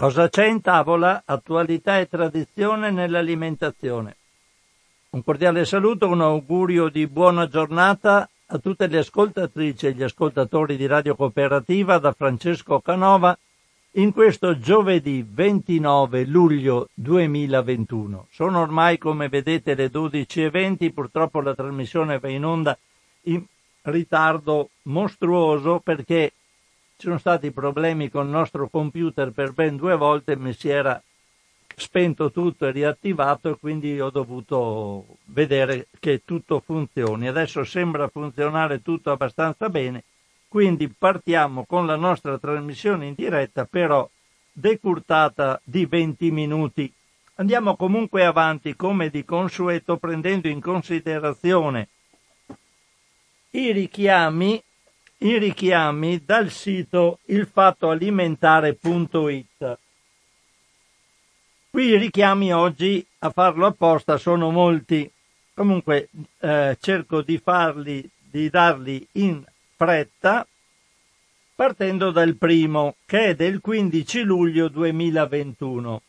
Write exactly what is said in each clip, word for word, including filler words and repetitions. Cosa c'è in tavola? Attualità e tradizione nell'alimentazione. Un cordiale saluto, un augurio di buona giornata a tutte le ascoltatrici e gli ascoltatori di Radio Cooperativa da Francesco Canova in questo giovedì ventinove luglio duemilaventuno. Sono ormai, come vedete, le dodici e venti, purtroppo la trasmissione va in onda in ritardo mostruoso perché ci sono stati problemi con il nostro computer per ben due volte, mi si era spento tutto e riattivato e quindi ho dovuto vedere che tutto funzioni. Adesso sembra funzionare tutto abbastanza bene, quindi partiamo con la nostra trasmissione in diretta, però decurtata di venti minuti. Andiamo comunque avanti come di consueto prendendo in considerazione i richiami I richiami dal sito il fatto alimentare punto it. Qui i richiami oggi, a farlo apposta, sono molti. Comunque eh, cerco di farli, di darli in fretta, partendo dal primo, che è del quindici luglio duemilaventuno.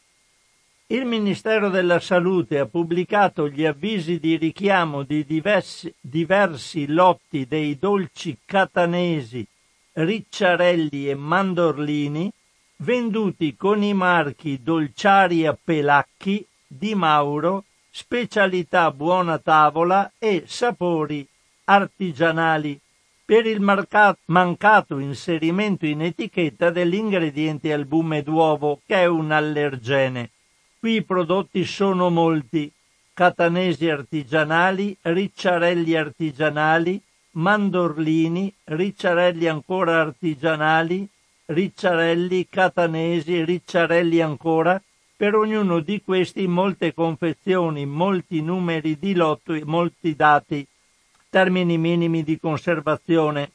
Il Ministero della Salute ha pubblicato gli avvisi di richiamo di diversi, diversi lotti dei dolci catanesi, ricciarelli e mandorlini venduti con i marchi Dolciaria Pelacchi, Di Mauro, Specialità Buona Tavola e Sapori Artigianali per il marca- mancato inserimento in etichetta dell'ingrediente albume d'uovo, che è un allergene. Qui i prodotti sono molti: catanesi artigianali, ricciarelli artigianali, mandorlini, ricciarelli ancora artigianali, ricciarelli catanesi, ricciarelli ancora. Per ognuno di questi molte confezioni, molti numeri di lotto e molti dati, termini minimi di conservazione.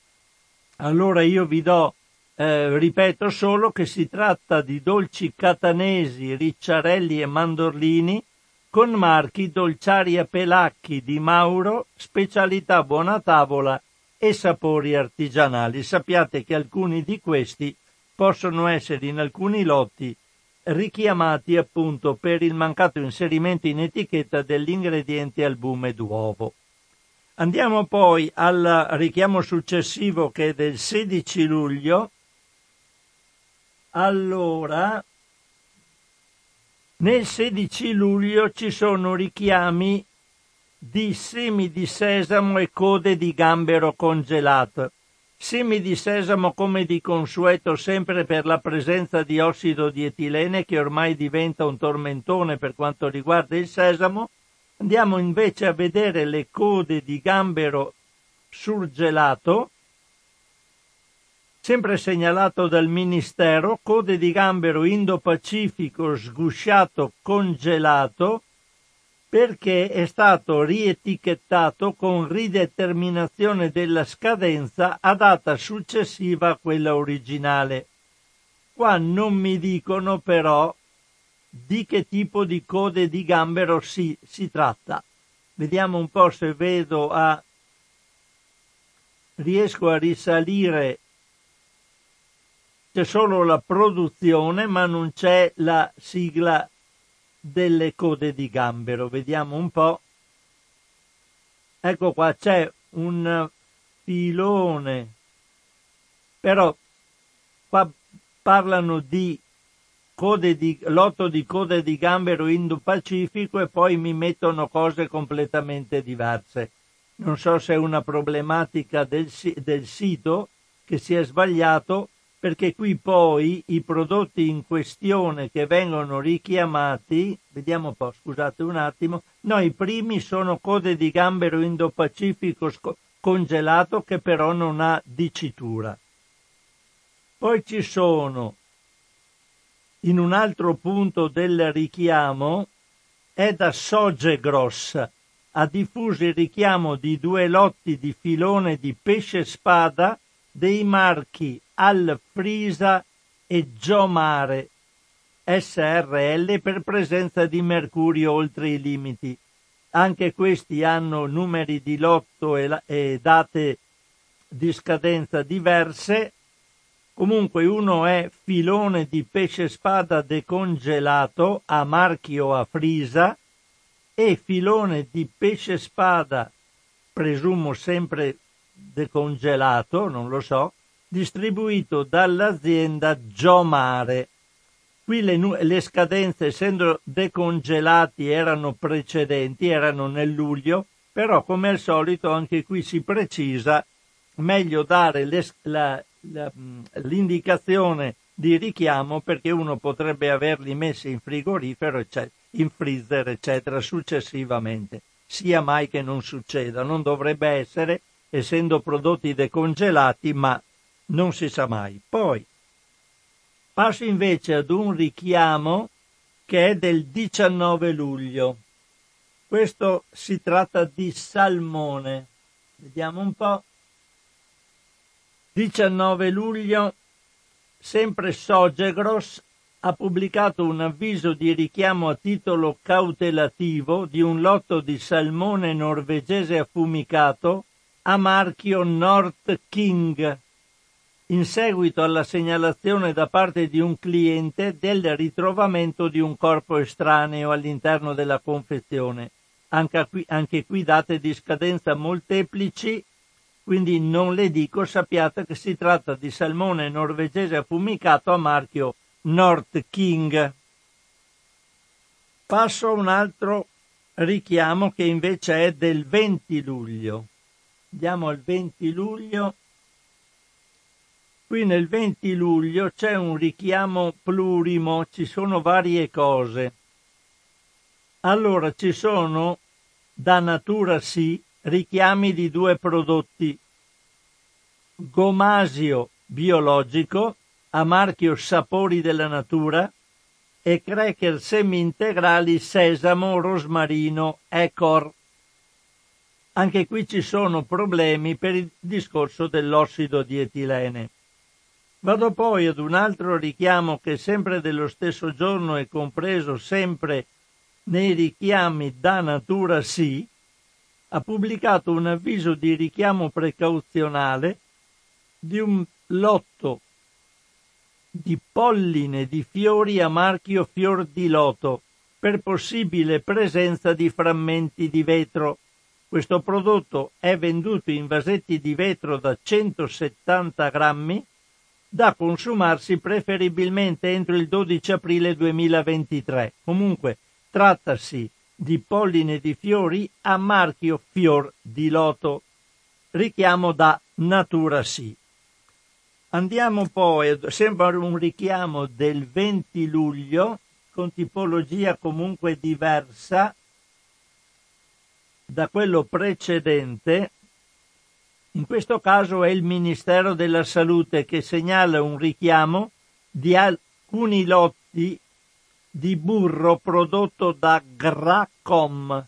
Allora io vi do Eh, ripeto solo che si tratta di dolci catanesi, ricciarelli e mandorlini con marchi Dolciaria Pelacchi, Di Mauro, Specialità Buona Tavola e Sapori Artigianali. Sappiate che alcuni di questi possono essere in alcuni lotti richiamati appunto per il mancato inserimento in etichetta dell'ingrediente albume d'uovo. Andiamo poi al richiamo successivo, che è del sedici luglio. Allora, nel sedici luglio ci sono richiami di semi di sesamo e code di gambero congelato. Semi di sesamo, come di consueto, sempre per la presenza di ossido di etilene, che ormai diventa un tormentone per quanto riguarda il sesamo. Andiamo invece a vedere le code di gambero surgelato. Sempre segnalato dal Ministero, code di gambero indo-pacifico sgusciato congelato, perché è stato rietichettato con rideterminazione della scadenza a data successiva a quella originale. Qua non mi dicono però di che tipo di code di gambero si, si tratta. Vediamo un po' se vedo a... riesco a risalire. C'è solo la produzione, ma non c'è la sigla delle code di gambero. Vediamo un po'. Ecco qua, c'è un filone, però qua parlano di code di lotto di code di gambero indo-pacifico e poi mi mettono cose completamente diverse. Non so se è una problematica del, del sito che si è sbagliato, perché qui poi i prodotti in questione che vengono richiamati, vediamo un po', scusate un attimo, no, i primi sono code di gambero indo-pacifico sco- congelato, che però non ha dicitura. Poi ci sono, in un altro punto del richiamo, è da Sogegross, ha diffuso il richiamo di due lotti di filone di pesce spada dei marchi Alfrisa e Giò Mare S R L per presenza di mercurio oltre i limiti. Anche questi hanno numeri di lotto e, la- e date di scadenza diverse. Comunque uno è filone di pesce spada decongelato a marchio Alfrisa e filone di pesce spada, presumo sempre decongelato, non lo so, distribuito dall'azienda Giò Mare. Qui le, nu- le scadenze, essendo decongelati, erano precedenti, erano nel luglio, però come al solito anche qui si precisa, meglio dare le, la l'indicazione di richiamo, perché uno potrebbe averli messi in frigorifero, eccetera, in freezer, eccetera, successivamente, sia mai che non succeda. Non dovrebbe essere, essendo prodotti decongelati, ma non si sa mai. Poi passo invece ad un richiamo che è del diciannove luglio. Questo si tratta di salmone. Vediamo un po'. diciannove luglio, sempre Sogegross ha pubblicato un avviso di richiamo a titolo cautelativo di un lotto di salmone norvegese affumicato a marchio North King, in seguito alla segnalazione da parte di un cliente del ritrovamento di un corpo estraneo all'interno della confezione. Anche qui, anche qui date di scadenza molteplici, quindi non le dico, sappiate che si tratta di salmone norvegese affumicato a marchio North King. Passo a un altro richiamo che invece è del venti luglio. Andiamo al venti luglio. Qui nel venti luglio c'è un richiamo plurimo, ci sono varie cose. Allora ci sono da Natura sì richiami di due prodotti, gomasio biologico a marchio Sapori della Natura e cracker semi-integrali sesamo rosmarino Ecor. Anche qui ci sono problemi per il discorso dell'ossido di etilene. Vado poi ad un altro richiamo che è sempre dello stesso giorno e compreso sempre nei richiami da Natura sì. Ha pubblicato un avviso di richiamo precauzionale di un lotto di polline di fiori a marchio Fior di Loto per possibile presenza di frammenti di vetro. Questo prodotto è venduto in vasetti di vetro da centosettanta grammi, da consumarsi preferibilmente entro il dodici aprile duemilaventitré. Comunque trattasi di polline di fiori a marchio Fior di Loto, richiamo da Natura sì. Andiamo poi, sembra un richiamo del venti luglio, con tipologia comunque diversa da quello precedente. In questo caso è il Ministero della Salute che segnala un richiamo di alcuni lotti di burro prodotto da Gra-Com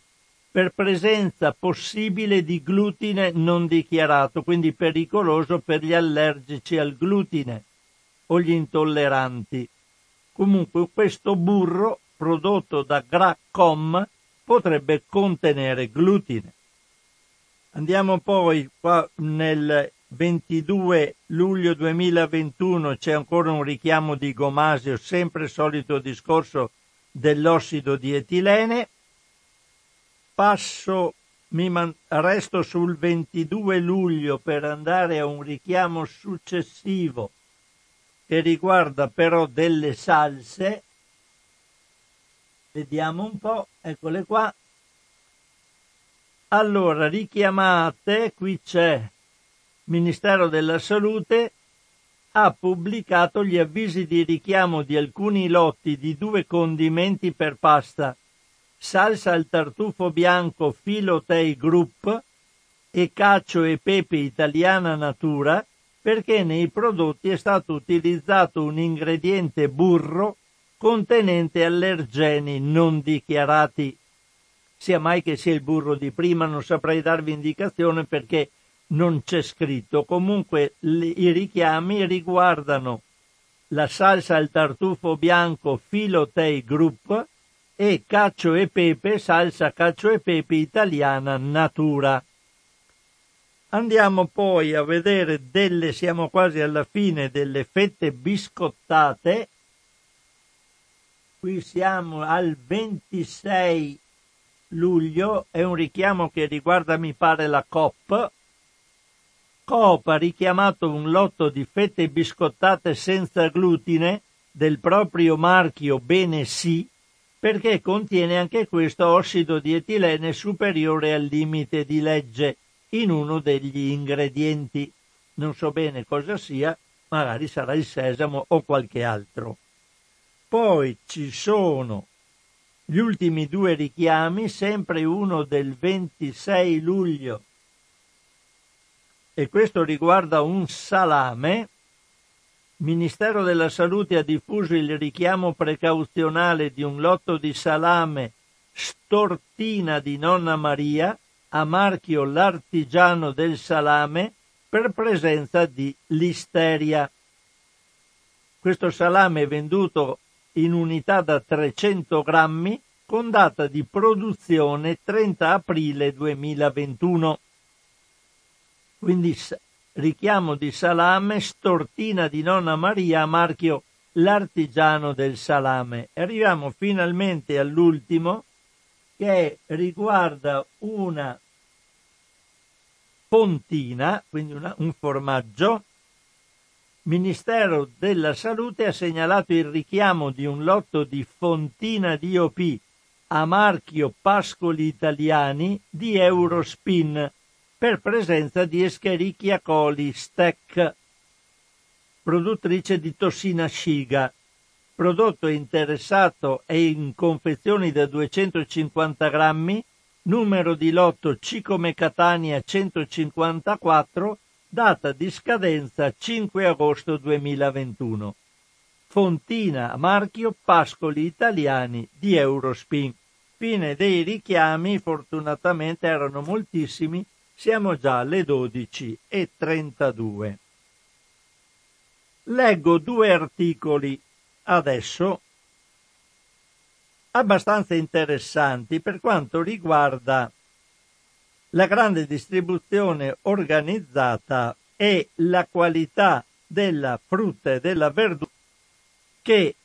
per presenza possibile di glutine non dichiarato, quindi pericoloso per gli allergici al glutine o gli intolleranti. Comunque questo burro prodotto da Gra-Com potrebbe contenere glutine. Andiamo poi qua nel ventidue luglio duemilaventuno, c'è ancora un richiamo di gomasio, sempre solito discorso dell'ossido di etilene. Passo, mi man- resto sul ventidue luglio per andare a un richiamo successivo che riguarda però delle salse. Vediamo un po', eccole qua. Allora, richiamate, qui c'è Ministero della Salute, ha pubblicato gli avvisi di richiamo di alcuni lotti di due condimenti per pasta, salsa al tartufo bianco Filotei Group e cacio e pepe Italiana Natura, perché nei prodotti è stato utilizzato un ingrediente burro contenente allergeni non dichiarati. Sia mai che sia il burro di prima, non saprei darvi indicazione perché non c'è scritto. Comunque i richiami riguardano la salsa al tartufo bianco Filotei Group e cacio e pepe, salsa cacio e pepe Italiana Natura. Andiamo poi a vedere delle, siamo quasi alla fine, delle fette biscottate. Qui siamo al ventisei luglio, è un richiamo che riguarda, mi pare, la Coop. Coop ha richiamato un lotto di fette biscottate senza glutine del proprio marchio Bene Sì, perché contiene anche questo ossido di etilene superiore al limite di legge in uno degli ingredienti. Non so bene cosa sia, magari sarà il sesamo o qualche altro. Poi ci sono gli ultimi due richiami, sempre uno del ventisei luglio, e questo riguarda un salame. Ministero della Salute ha diffuso il richiamo precauzionale di un lotto di salame stortina di Nonna Maria a marchio l'artigiano del salame per presenza di listeria. Questo salame è venduto in unità da trecento grammi con data di produzione trenta aprile duemilaventuno. Quindi richiamo di salame stortina di Nonna Maria a marchio l'artigiano del salame. Arriviamo finalmente all'ultimo, che riguarda una pontina, quindi una, un formaggio. Ministero della Salute ha segnalato il richiamo di un lotto di fontina D O P a marchio Pascoli Italiani di Eurospin per presenza di Escherichia Coli Stec, produttrice di tossina sciga. Prodotto interessato è in confezioni da duecentocinquanta grammi, numero di lotto C come Catania centocinquantaquattro, data di scadenza cinque agosto duemilaventuno. Fontina a marchio Pascoli Italiani di Eurospin. Fine dei richiami, fortunatamente erano moltissimi, siamo già alle dodici e trentadue. Leggo due articoli adesso abbastanza interessanti per quanto riguarda la grande distribuzione organizzata e la qualità della frutta e della verdura, che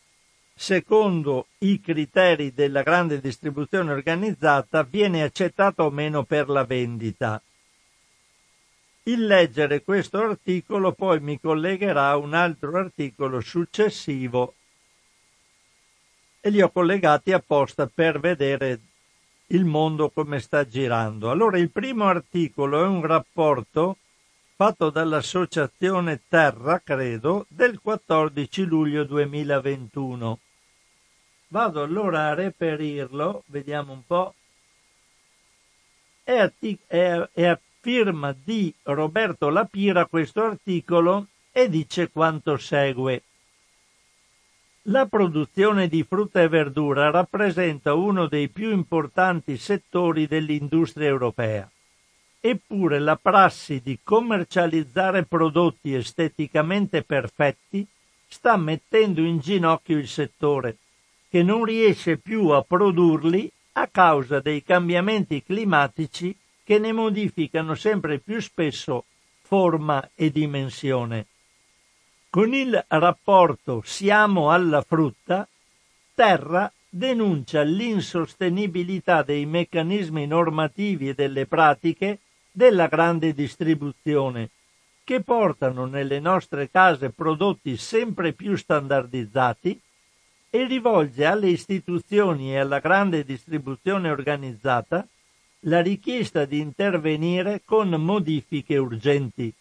secondo i criteri della grande distribuzione organizzata viene accettata o meno per la vendita. Il leggere questo articolo poi mi collegherà a un altro articolo successivo, e li ho collegati apposta per vedere il mondo come sta girando. Allora, il primo articolo è un rapporto fatto dall'Associazione Terra, credo, del quattordici luglio duemilaventuno. Vado allora a reperirlo, vediamo un po'. È a, è, è a firma di Roberto Lapira questo articolo, e dice quanto segue. La produzione di frutta e verdura rappresenta uno dei più importanti settori dell'industria europea. Eppure la prassi di commercializzare prodotti esteticamente perfetti sta mettendo in ginocchio il settore, che non riesce più a produrli a causa dei cambiamenti climatici che ne modificano sempre più spesso forma e dimensione. Con il rapporto Siamo alla frutta, Terra denuncia l'insostenibilità dei meccanismi normativi e delle pratiche della grande distribuzione, che portano nelle nostre case prodotti sempre più standardizzati, e rivolge alle istituzioni e alla grande distribuzione organizzata la richiesta di intervenire con modifiche urgenti.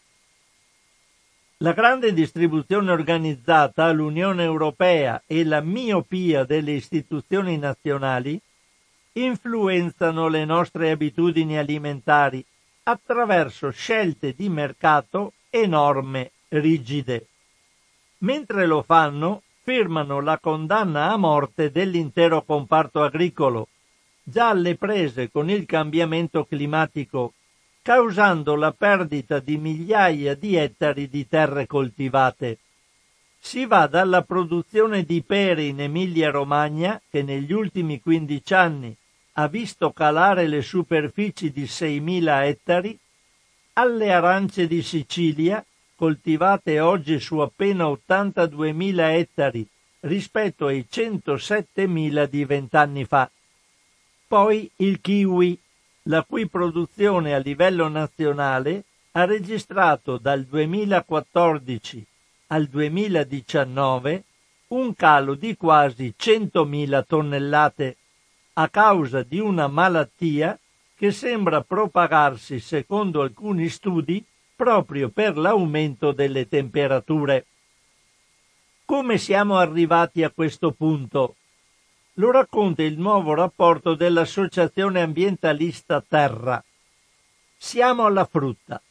La grande distribuzione organizzata, l'Unione Europea e la miopia delle istituzioni nazionali influenzano le nostre abitudini alimentari attraverso scelte di mercato e norme rigide. Mentre lo fanno, firmano la condanna a morte dell'intero comparto agricolo, già alle prese con il cambiamento climatico, causando la perdita di migliaia di ettari di terre coltivate. Si va dalla produzione di pere in Emilia-Romagna, che negli ultimi quindici anni ha visto calare le superfici di seimila ettari, alle arance di Sicilia, coltivate oggi su appena ottantaduemila ettari rispetto ai centosettemila di vent'anni fa. Poi il kiwi, la cui produzione a livello nazionale ha registrato dal duemilaquattordici al duemiladiciannove un calo di quasi centomila tonnellate a causa di una malattia che sembra propagarsi, secondo alcuni studi, proprio per l'aumento delle temperature. Come siamo arrivati a questo punto? Lo racconta il nuovo rapporto dell'associazione ambientalista Terra. Siamo alla frutta,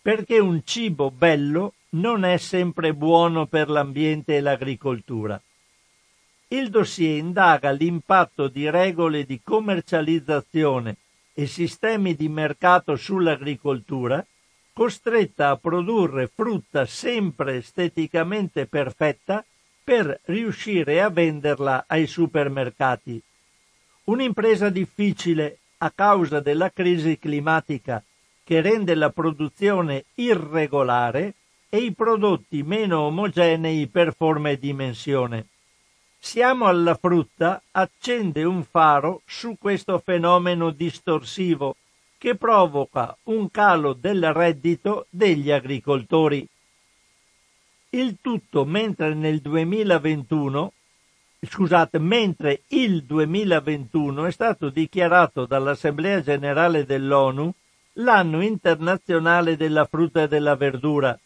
perché un cibo bello non è sempre buono per l'ambiente e l'agricoltura. Il dossier indaga l'impatto di regole di commercializzazione e sistemi di mercato sull'agricoltura, costretta a produrre frutta sempre esteticamente perfetta per riuscire a venderla ai supermercati. Un'impresa difficile a causa della crisi climatica che rende la produzione irregolare e i prodotti meno omogenei per forma e dimensione. Siamo alla frutta accende un faro su questo fenomeno distorsivo che provoca un calo del reddito degli agricoltori. Il tutto mentre nel duemilaventuno, scusate, mentre il duemilaventuno è stato dichiarato dall'Assemblea Generale dell'ONU l'anno internazionale della frutta e della verdura,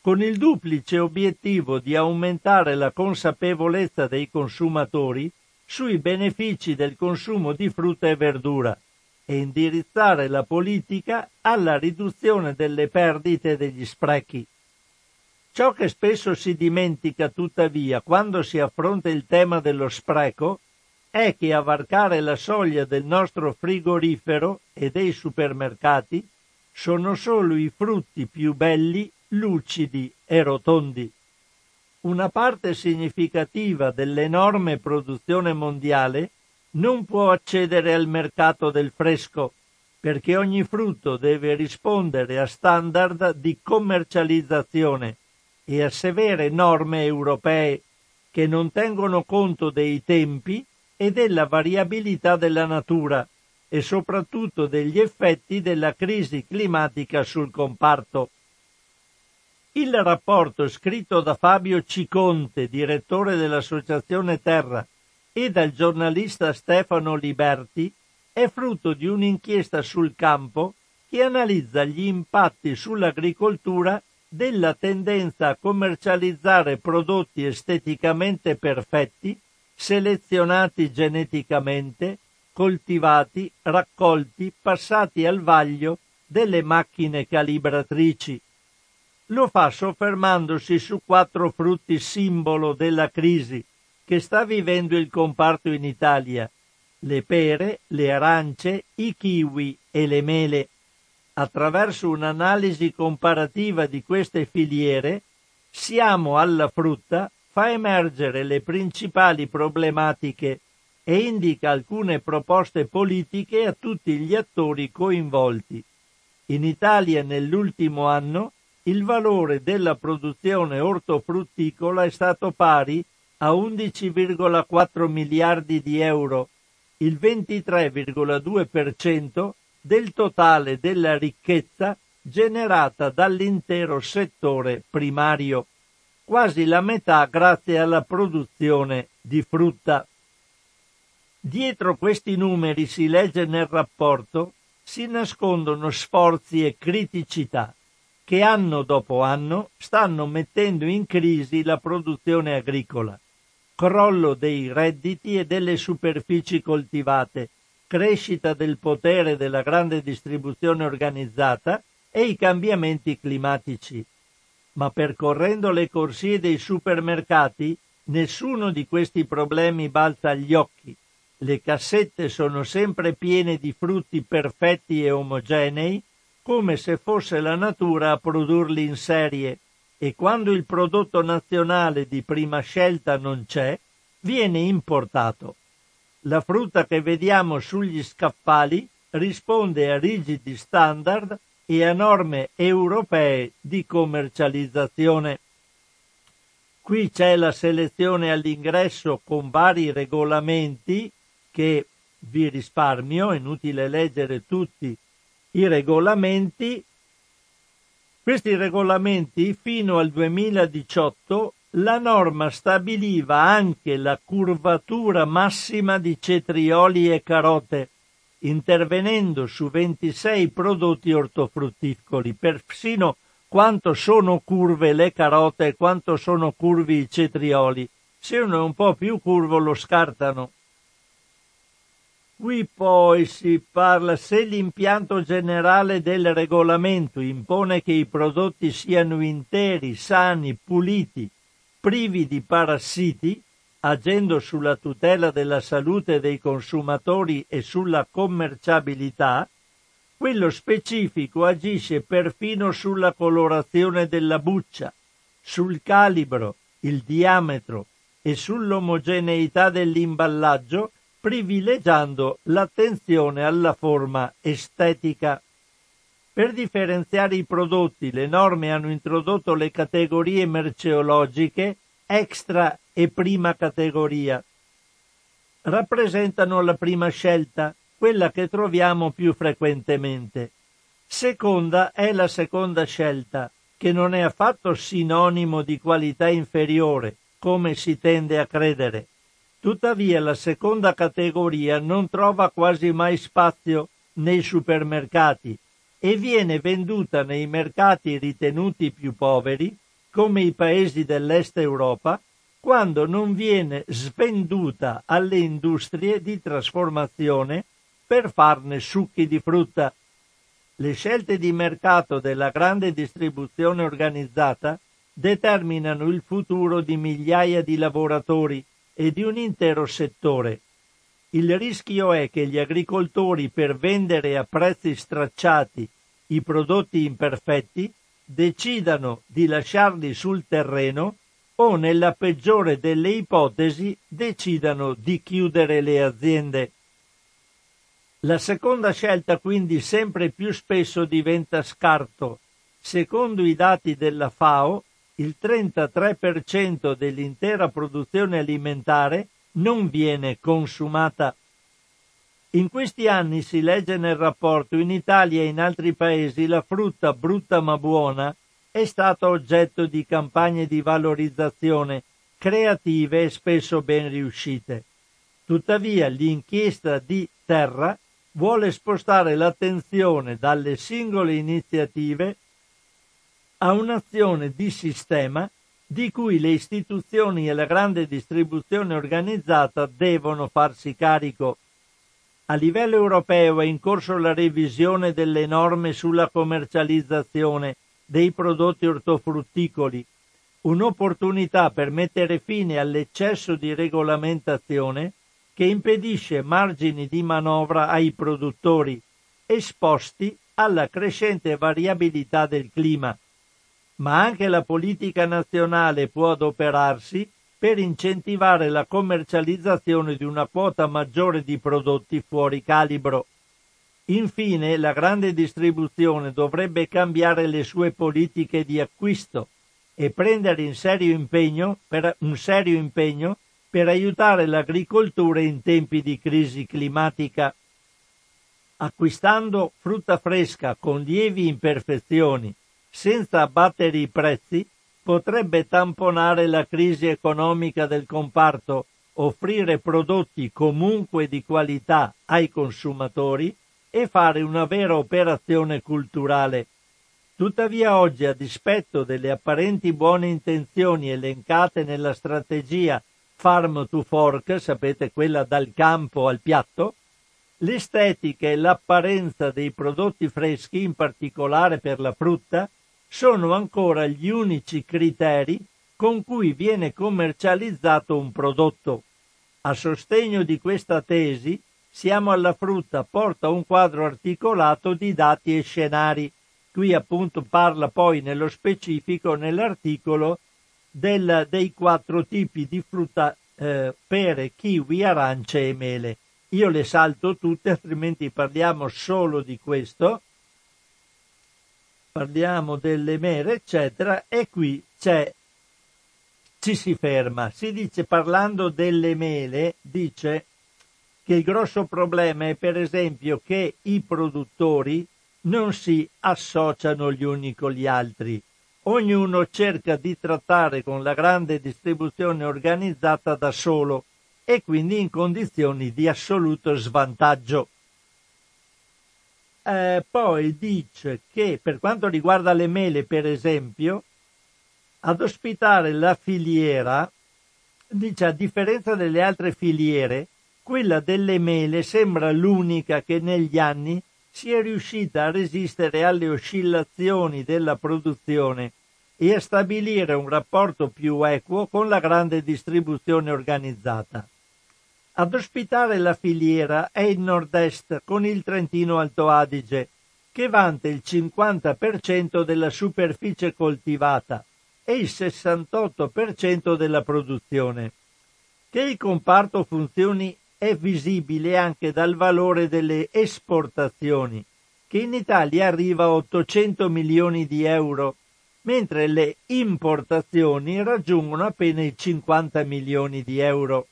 con il duplice obiettivo di aumentare la consapevolezza dei consumatori sui benefici del consumo di frutta e verdura e indirizzare la politica alla riduzione delle perdite e degli sprechi. Ciò che spesso si dimentica, tuttavia, quando si affronta il tema dello spreco, è che a varcare la soglia del nostro frigorifero e dei supermercati sono solo i frutti più belli, lucidi e rotondi. Una parte significativa dell'enorme produzione mondiale non può accedere al mercato del fresco, perché ogni frutto deve rispondere a standard di commercializzazione e a severe norme europee che non tengono conto dei tempi e della variabilità della natura e soprattutto degli effetti della crisi climatica sul comparto. Il rapporto scritto da Fabio Ciconte, direttore dell'Associazione Terra, e dal giornalista Stefano Liberti è frutto di un'inchiesta sul campo che analizza gli impatti sull'agricoltura della tendenza a commercializzare prodotti esteticamente perfetti, selezionati geneticamente, coltivati, raccolti, passati al vaglio delle macchine calibratrici. Lo fa soffermandosi su quattro frutti simbolo della crisi che sta vivendo il comparto in Italia: le pere, le arance, i kiwi e le mele. Attraverso un'analisi comparativa di queste filiere, Siamo alla frutta fa emergere le principali problematiche e indica alcune proposte politiche a tutti gli attori coinvolti. In Italia nell'ultimo anno il valore della produzione ortofrutticola è stato pari a undici virgola quattro miliardi di euro, il ventitré virgola due per cento del totale della ricchezza generata dall'intero settore primario, quasi la metà grazie alla produzione di frutta. Dietro questi numeri, si legge nel rapporto, si nascondono sforzi e criticità che anno dopo anno stanno mettendo in crisi la produzione agricola. Crollo dei redditi e delle superfici coltivate, crescita del potere della grande distribuzione organizzata e i cambiamenti climatici. Ma percorrendo le corsie dei supermercati, nessuno di questi problemi balza agli occhi. Le cassette sono sempre piene di frutti perfetti e omogenei, come se fosse la natura a produrli in serie, e quando il prodotto nazionale di prima scelta non c'è, viene importato. La frutta che vediamo sugli scaffali risponde a rigidi standard e a norme europee di commercializzazione. Qui c'è la selezione all'ingresso con vari regolamenti che vi risparmio, è inutile leggere tutti i regolamenti. Questi regolamenti fino al duemiladiciotto la norma stabiliva anche la curvatura massima di cetrioli e carote, intervenendo su ventisei prodotti ortofrutticoli, persino quanto sono curve le carote e quanto sono curvi i cetrioli. Se uno è un po' più curvo lo scartano. Qui poi si parla se l'impianto generale del regolamento impone che i prodotti siano interi, sani, puliti, privi di parassiti, agendo sulla tutela della salute dei consumatori e sulla commerciabilità, quello specifico agisce perfino sulla colorazione della buccia, sul calibro, il diametro e sull'omogeneità dell'imballaggio, privilegiando l'attenzione alla forma estetica. Per differenziare i prodotti, le norme hanno introdotto le categorie merceologiche, extra e prima categoria. Rappresentano la prima scelta, quella che troviamo più frequentemente. Seconda è la seconda scelta, che non è affatto sinonimo di qualità inferiore, come si tende a credere. Tuttavia la seconda categoria non trova quasi mai spazio nei supermercati e viene venduta nei mercati ritenuti più poveri, come i paesi dell'Est Europa, quando non viene svenduta alle industrie di trasformazione per farne succhi di frutta. Le scelte di mercato della grande distribuzione organizzata determinano il futuro di migliaia di lavoratori e di un intero settore. Il rischio è che gli agricoltori, per vendere a prezzi stracciati i prodotti imperfetti, decidano di lasciarli sul terreno o, nella peggiore delle ipotesi, decidano di chiudere le aziende. La seconda scelta quindi sempre più spesso diventa scarto. Secondo i dati della FAO, il trentatré per cento dell'intera produzione alimentare non viene consumata. In questi anni, si legge nel rapporto, in Italia e in altri paesi la frutta brutta ma buona è stata oggetto di campagne di valorizzazione creative e spesso ben riuscite. Tuttavia l'inchiesta di Terra vuole spostare l'attenzione dalle singole iniziative a un'azione di sistema di cui le istituzioni e la grande distribuzione organizzata devono farsi carico. A livello europeo è in corso la revisione delle norme sulla commercializzazione dei prodotti ortofrutticoli, un'opportunità per mettere fine all'eccesso di regolamentazione che impedisce margini di manovra ai produttori esposti alla crescente variabilità del clima. Ma anche la politica nazionale può adoperarsi per incentivare la commercializzazione di una quota maggiore di prodotti fuori calibro. Infine, la grande distribuzione dovrebbe cambiare le sue politiche di acquisto e prendere in serio impegno per un serio impegno per aiutare l'agricoltura in tempi di crisi climatica. Acquistando frutta fresca con lievi imperfezioni, senza abbattere i prezzi, potrebbe tamponare la crisi economica del comparto, offrire prodotti comunque di qualità ai consumatori e fare una vera operazione culturale. Tuttavia oggi, a dispetto delle apparenti buone intenzioni elencate nella strategia Farm to Fork, sapete, quella dal campo al piatto, l'estetica e l'apparenza dei prodotti freschi, in particolare per la frutta, sono ancora gli unici criteri con cui viene commercializzato un prodotto. A sostegno di questa tesi, Siamo alla frutta porta un quadro articolato di dati e scenari. Qui appunto parla poi nello specifico nell'articolo del, dei quattro tipi di frutta, eh, pere, kiwi, arance e mele. Io le salto tutte, altrimenti parliamo solo di questo. parliamo delle mere, eccetera, e qui c'è, ci si ferma. Si dice, parlando delle mele, dice che il grosso problema è, per esempio, che i produttori non si associano gli uni con gli altri. Ognuno cerca di trattare con la grande distribuzione organizzata da solo e quindi in condizioni di assoluto svantaggio. Eh, poi dice che per quanto riguarda le mele, per esempio, ad ospitare la filiera, dice, a differenza delle altre filiere, quella delle mele sembra l'unica che negli anni si è riuscita a resistere alle oscillazioni della produzione e a stabilire un rapporto più equo con la grande distribuzione organizzata. Ad ospitare la filiera è il nord-est, con il Trentino Alto Adige, che vanta il cinquanta per cento della superficie coltivata e il sessantotto per cento della produzione. Che il comparto funzioni è visibile anche dal valore delle esportazioni, che in Italia arriva a ottocento milioni di euro, mentre le importazioni raggiungono appena i cinquanta milioni di euro.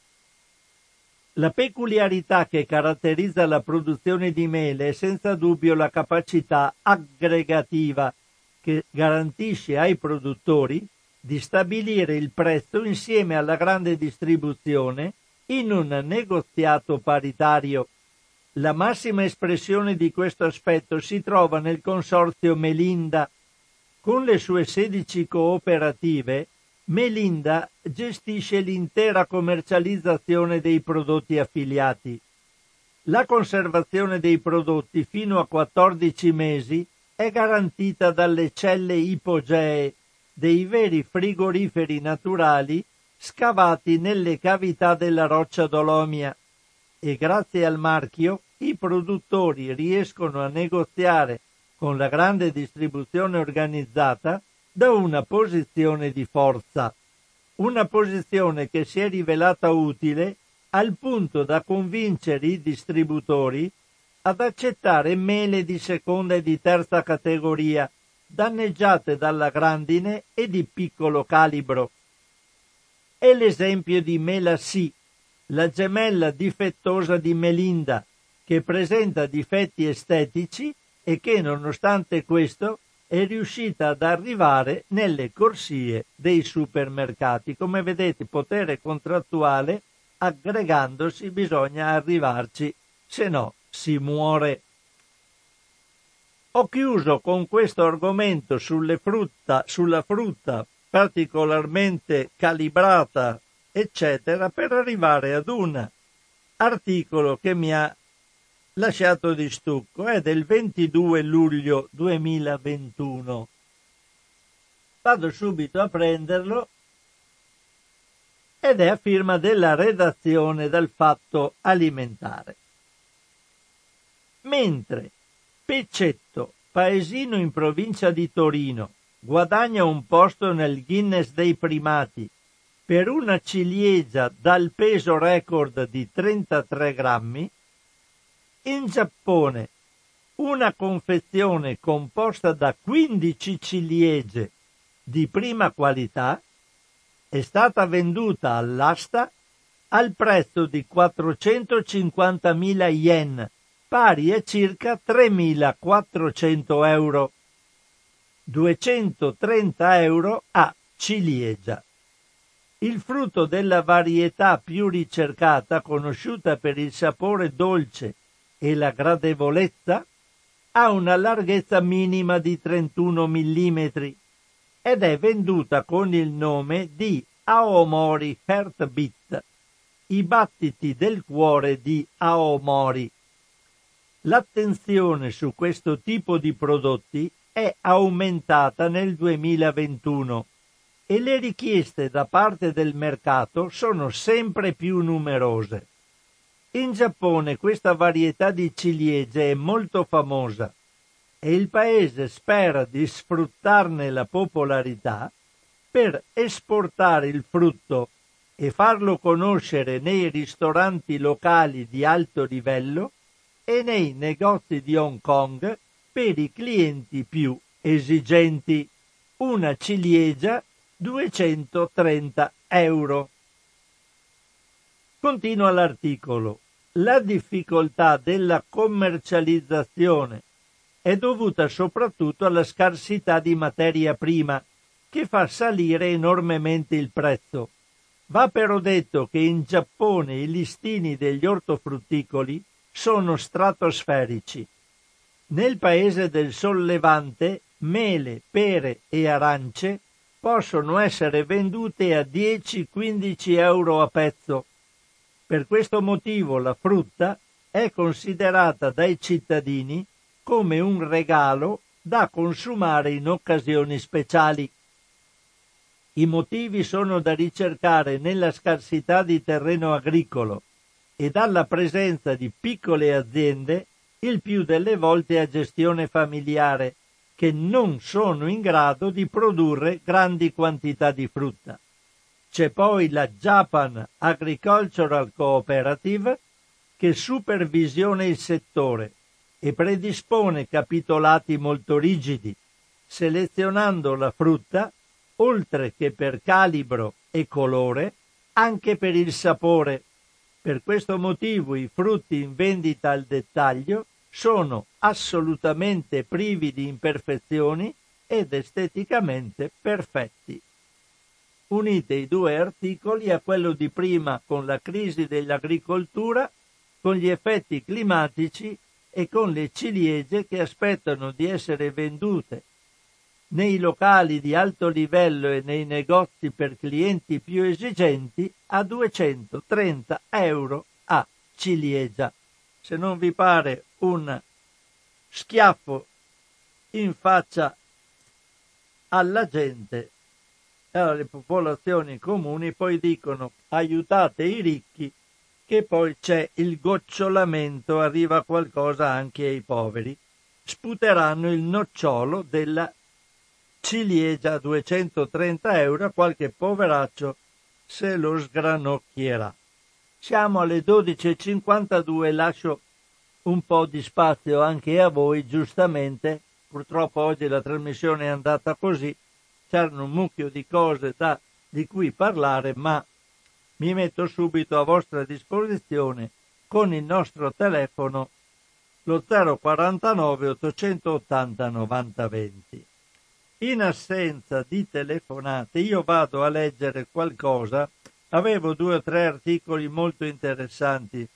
La peculiarità che caratterizza la produzione di mele è senza dubbio la capacità aggregativa che garantisce ai produttori di stabilire il prezzo insieme alla grande distribuzione in un negoziato paritario. La massima espressione di questo aspetto si trova nel consorzio Melinda. Con le sue sedici cooperative, Melinda gestisce l'intera commercializzazione dei prodotti affiliati. La conservazione dei prodotti fino a quattordici mesi è garantita dalle celle ipogee, dei veri frigoriferi naturali scavati nelle cavità della roccia dolomia, e grazie al marchio i produttori riescono a negoziare con la grande distribuzione organizzata da una posizione di forza, una posizione che si è rivelata utile al punto da convincere i distributori ad accettare mele di seconda e di terza categoria, danneggiate dalla grandine e di piccolo calibro. È l'esempio di Mela Sì, la gemella difettosa di Melinda, che presenta difetti estetici e che, nonostante questo, è riuscita ad arrivare nelle corsie dei supermercati. Come vedete, potere contrattuale, aggregandosi bisogna arrivarci, se no si muore. Ho chiuso con questo argomento sulle frutta, sulla frutta particolarmente calibrata, eccetera, per arrivare ad un articolo che mi ha lasciato di stucco. È del ventidue luglio duemilaventuno. Vado subito a prenderlo ed è a firma della redazione del Fatto Alimentare. Mentre Pecetto, paesino in provincia di Torino, guadagna un posto nel Guinness dei primati per una ciliegia dal peso record di trentatré grammi, in Giappone una confezione composta da quindici ciliegie di prima qualità è stata venduta all'asta al prezzo di quattrocentocinquantamila yen, pari a circa tremilaquattrocento euro. duecentotrenta euro a ciliegia. Il frutto della varietà più ricercata, conosciuta per il sapore dolce e la gradevolezza, ha una larghezza minima di trentuno millimetri ed è venduta con il nome di Aomori Heartbeat, i battiti del cuore di Aomori. L'attenzione su questo tipo di prodotti è aumentata nel duemilaventuno e le richieste da parte del mercato sono sempre più numerose. In Giappone questa varietà di ciliegie è molto famosa e il paese spera di sfruttarne la popolarità per esportare il frutto e farlo conoscere nei ristoranti locali di alto livello e nei negozi di Hong Kong per i clienti più esigenti, una ciliegia duecentotrenta euro. Continua l'articolo. La difficoltà della commercializzazione è dovuta soprattutto alla scarsità di materia prima, che fa salire enormemente il prezzo. Va però detto che in Giappone i listini degli ortofrutticoli sono stratosferici. Nel paese del Sol Levante mele, pere e arance possono essere vendute a dieci quindici euro a pezzo. Per questo motivo la frutta è considerata dai cittadini come un regalo da consumare in occasioni speciali. I motivi sono da ricercare nella scarsità di terreno agricolo e dalla presenza di piccole aziende, il più delle volte a gestione familiare, che non sono in grado di produrre grandi quantità di frutta. C'è poi la Japan Agricultural Cooperative, che supervisiona il settore e predispone capitolati molto rigidi, selezionando la frutta, oltre che per calibro e colore, anche per il sapore. Per questo motivo i frutti in vendita al dettaglio sono assolutamente privi di imperfezioni ed esteticamente perfetti. Unite i due articoli a quello di prima con la crisi dell'agricoltura, con gli effetti climatici e con le ciliegie che aspettano di essere vendute nei locali di alto livello e nei negozi per clienti più esigenti a duecentotrenta euro a ciliegia. Se non vi pare un schiaffo in faccia alla gente, allora le popolazioni comuni poi dicono aiutate i ricchi, che poi c'è il gocciolamento, arriva qualcosa anche ai poveri. Sputeranno il nocciolo della ciliegia a duecentotrenta euro, qualche poveraccio se lo sgranocchierà. Siamo alle dodici e cinquantadue, lascio un po' di spazio anche a voi, giustamente. Purtroppo oggi la trasmissione è andata così, c'erano un mucchio di cose da, di cui parlare, ma mi metto subito a vostra disposizione con il nostro telefono, lo zero quarantanove ottocentottanta novanta venti. In assenza di telefonate io vado a leggere qualcosa. Avevo due o tre articoli molto interessanti,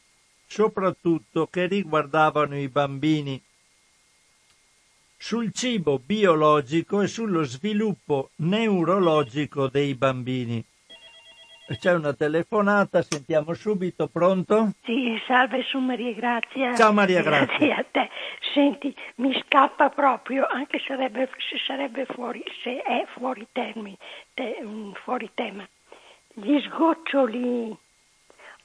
soprattutto che riguardavano i bambini, sul cibo biologico e sullo sviluppo neurologico dei bambini. C'è una telefonata, sentiamo subito. Pronto? Sì, salve, su Maria Grazia. Ciao Maria Grazia. Grazie a te. Senti, mi scappa proprio, anche sarebbe, se sarebbe fuori, se è fuori termine, te, fuori tema, gli sgoccioli.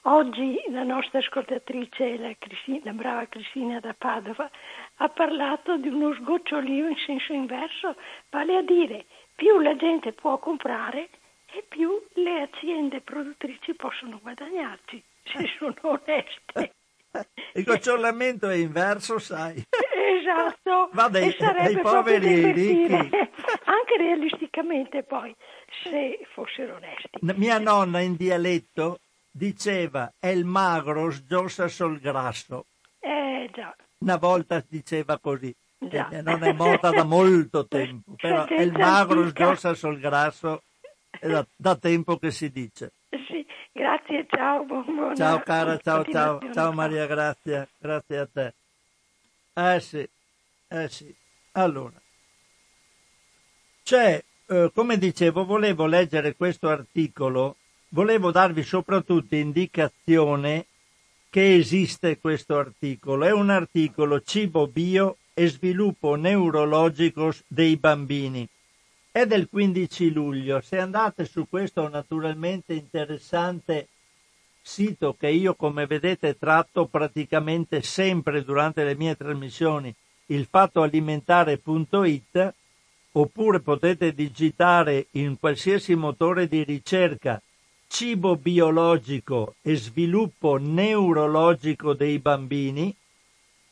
Oggi la nostra ascoltatrice, la, Cristina, la brava Cristina da Padova, ha parlato di uno sgocciolio in senso inverso, vale a dire più la gente può comprare e più le aziende produttrici possono guadagnarci, se sono oneste. Il gocciolamento è inverso, sai. Esatto. Va dai, e sarebbe proprio divertire, anche realisticamente poi, se fossero onesti. Mia nonna in dialetto diceva «el magro sgiossa sul grasso». Eh già. Una volta diceva così. Già. Mia nonna è morta da molto tempo, però «el magro sgiossa sul grasso». Da, da tempo che si dice. Sì, grazie, ciao, buona, ciao cara, ciao, ciao, ciao Maria Grazia, grazie a te. Eh sì, eh sì. Allora, c'è, eh, come dicevo, volevo leggere questo articolo, volevo darvi soprattutto indicazione che esiste questo articolo. È un articolo Cibo bio e sviluppo neurologico dei bambini. È del quindici luglio. Se andate su questo naturalmente interessante sito, che io, come vedete, tratto praticamente sempre durante le mie trasmissioni, il fatto alimentare punto it, oppure potete digitare in qualsiasi motore di ricerca cibo biologico e sviluppo neurologico dei bambini,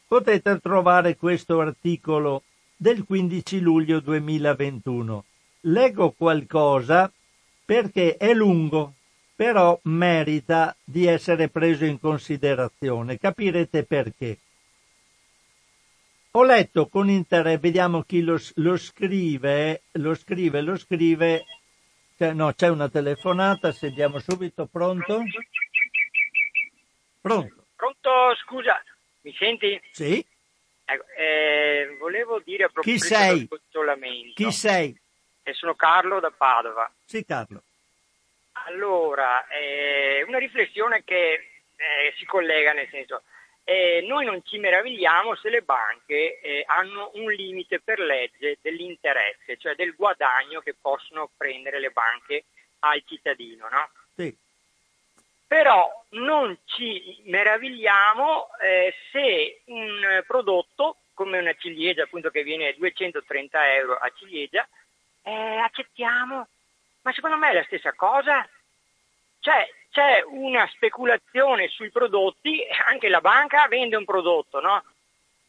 potete trovare questo articolo del quindici luglio duemilaventuno. Leggo qualcosa perché è lungo, però merita di essere preso in considerazione. Capirete perché. Ho letto con interesse, vediamo chi lo, lo scrive, lo scrive, lo scrive, cioè, no, c'è una telefonata, sentiamo subito, pronto? Pronto? Pronto, scusa, mi senti? Sì. Ecco, eh, volevo dire a proposito del consolamento. Chi sei? E sono Carlo da Padova. Sì, Carlo. Allora, eh, una riflessione che eh, si collega, nel senso... Eh, noi non ci meravigliamo se le banche eh, hanno un limite per legge dell'interesse, cioè del guadagno che possono prendere le banche al cittadino, no? Sì. Però non ci meravigliamo eh, se un prodotto come una ciliegia, appunto, che viene duecentotrenta euro a ciliegia, eh, accettiamo, ma secondo me è la stessa cosa. Cioè, c'è una speculazione sui prodotti, anche la banca vende un prodotto, no?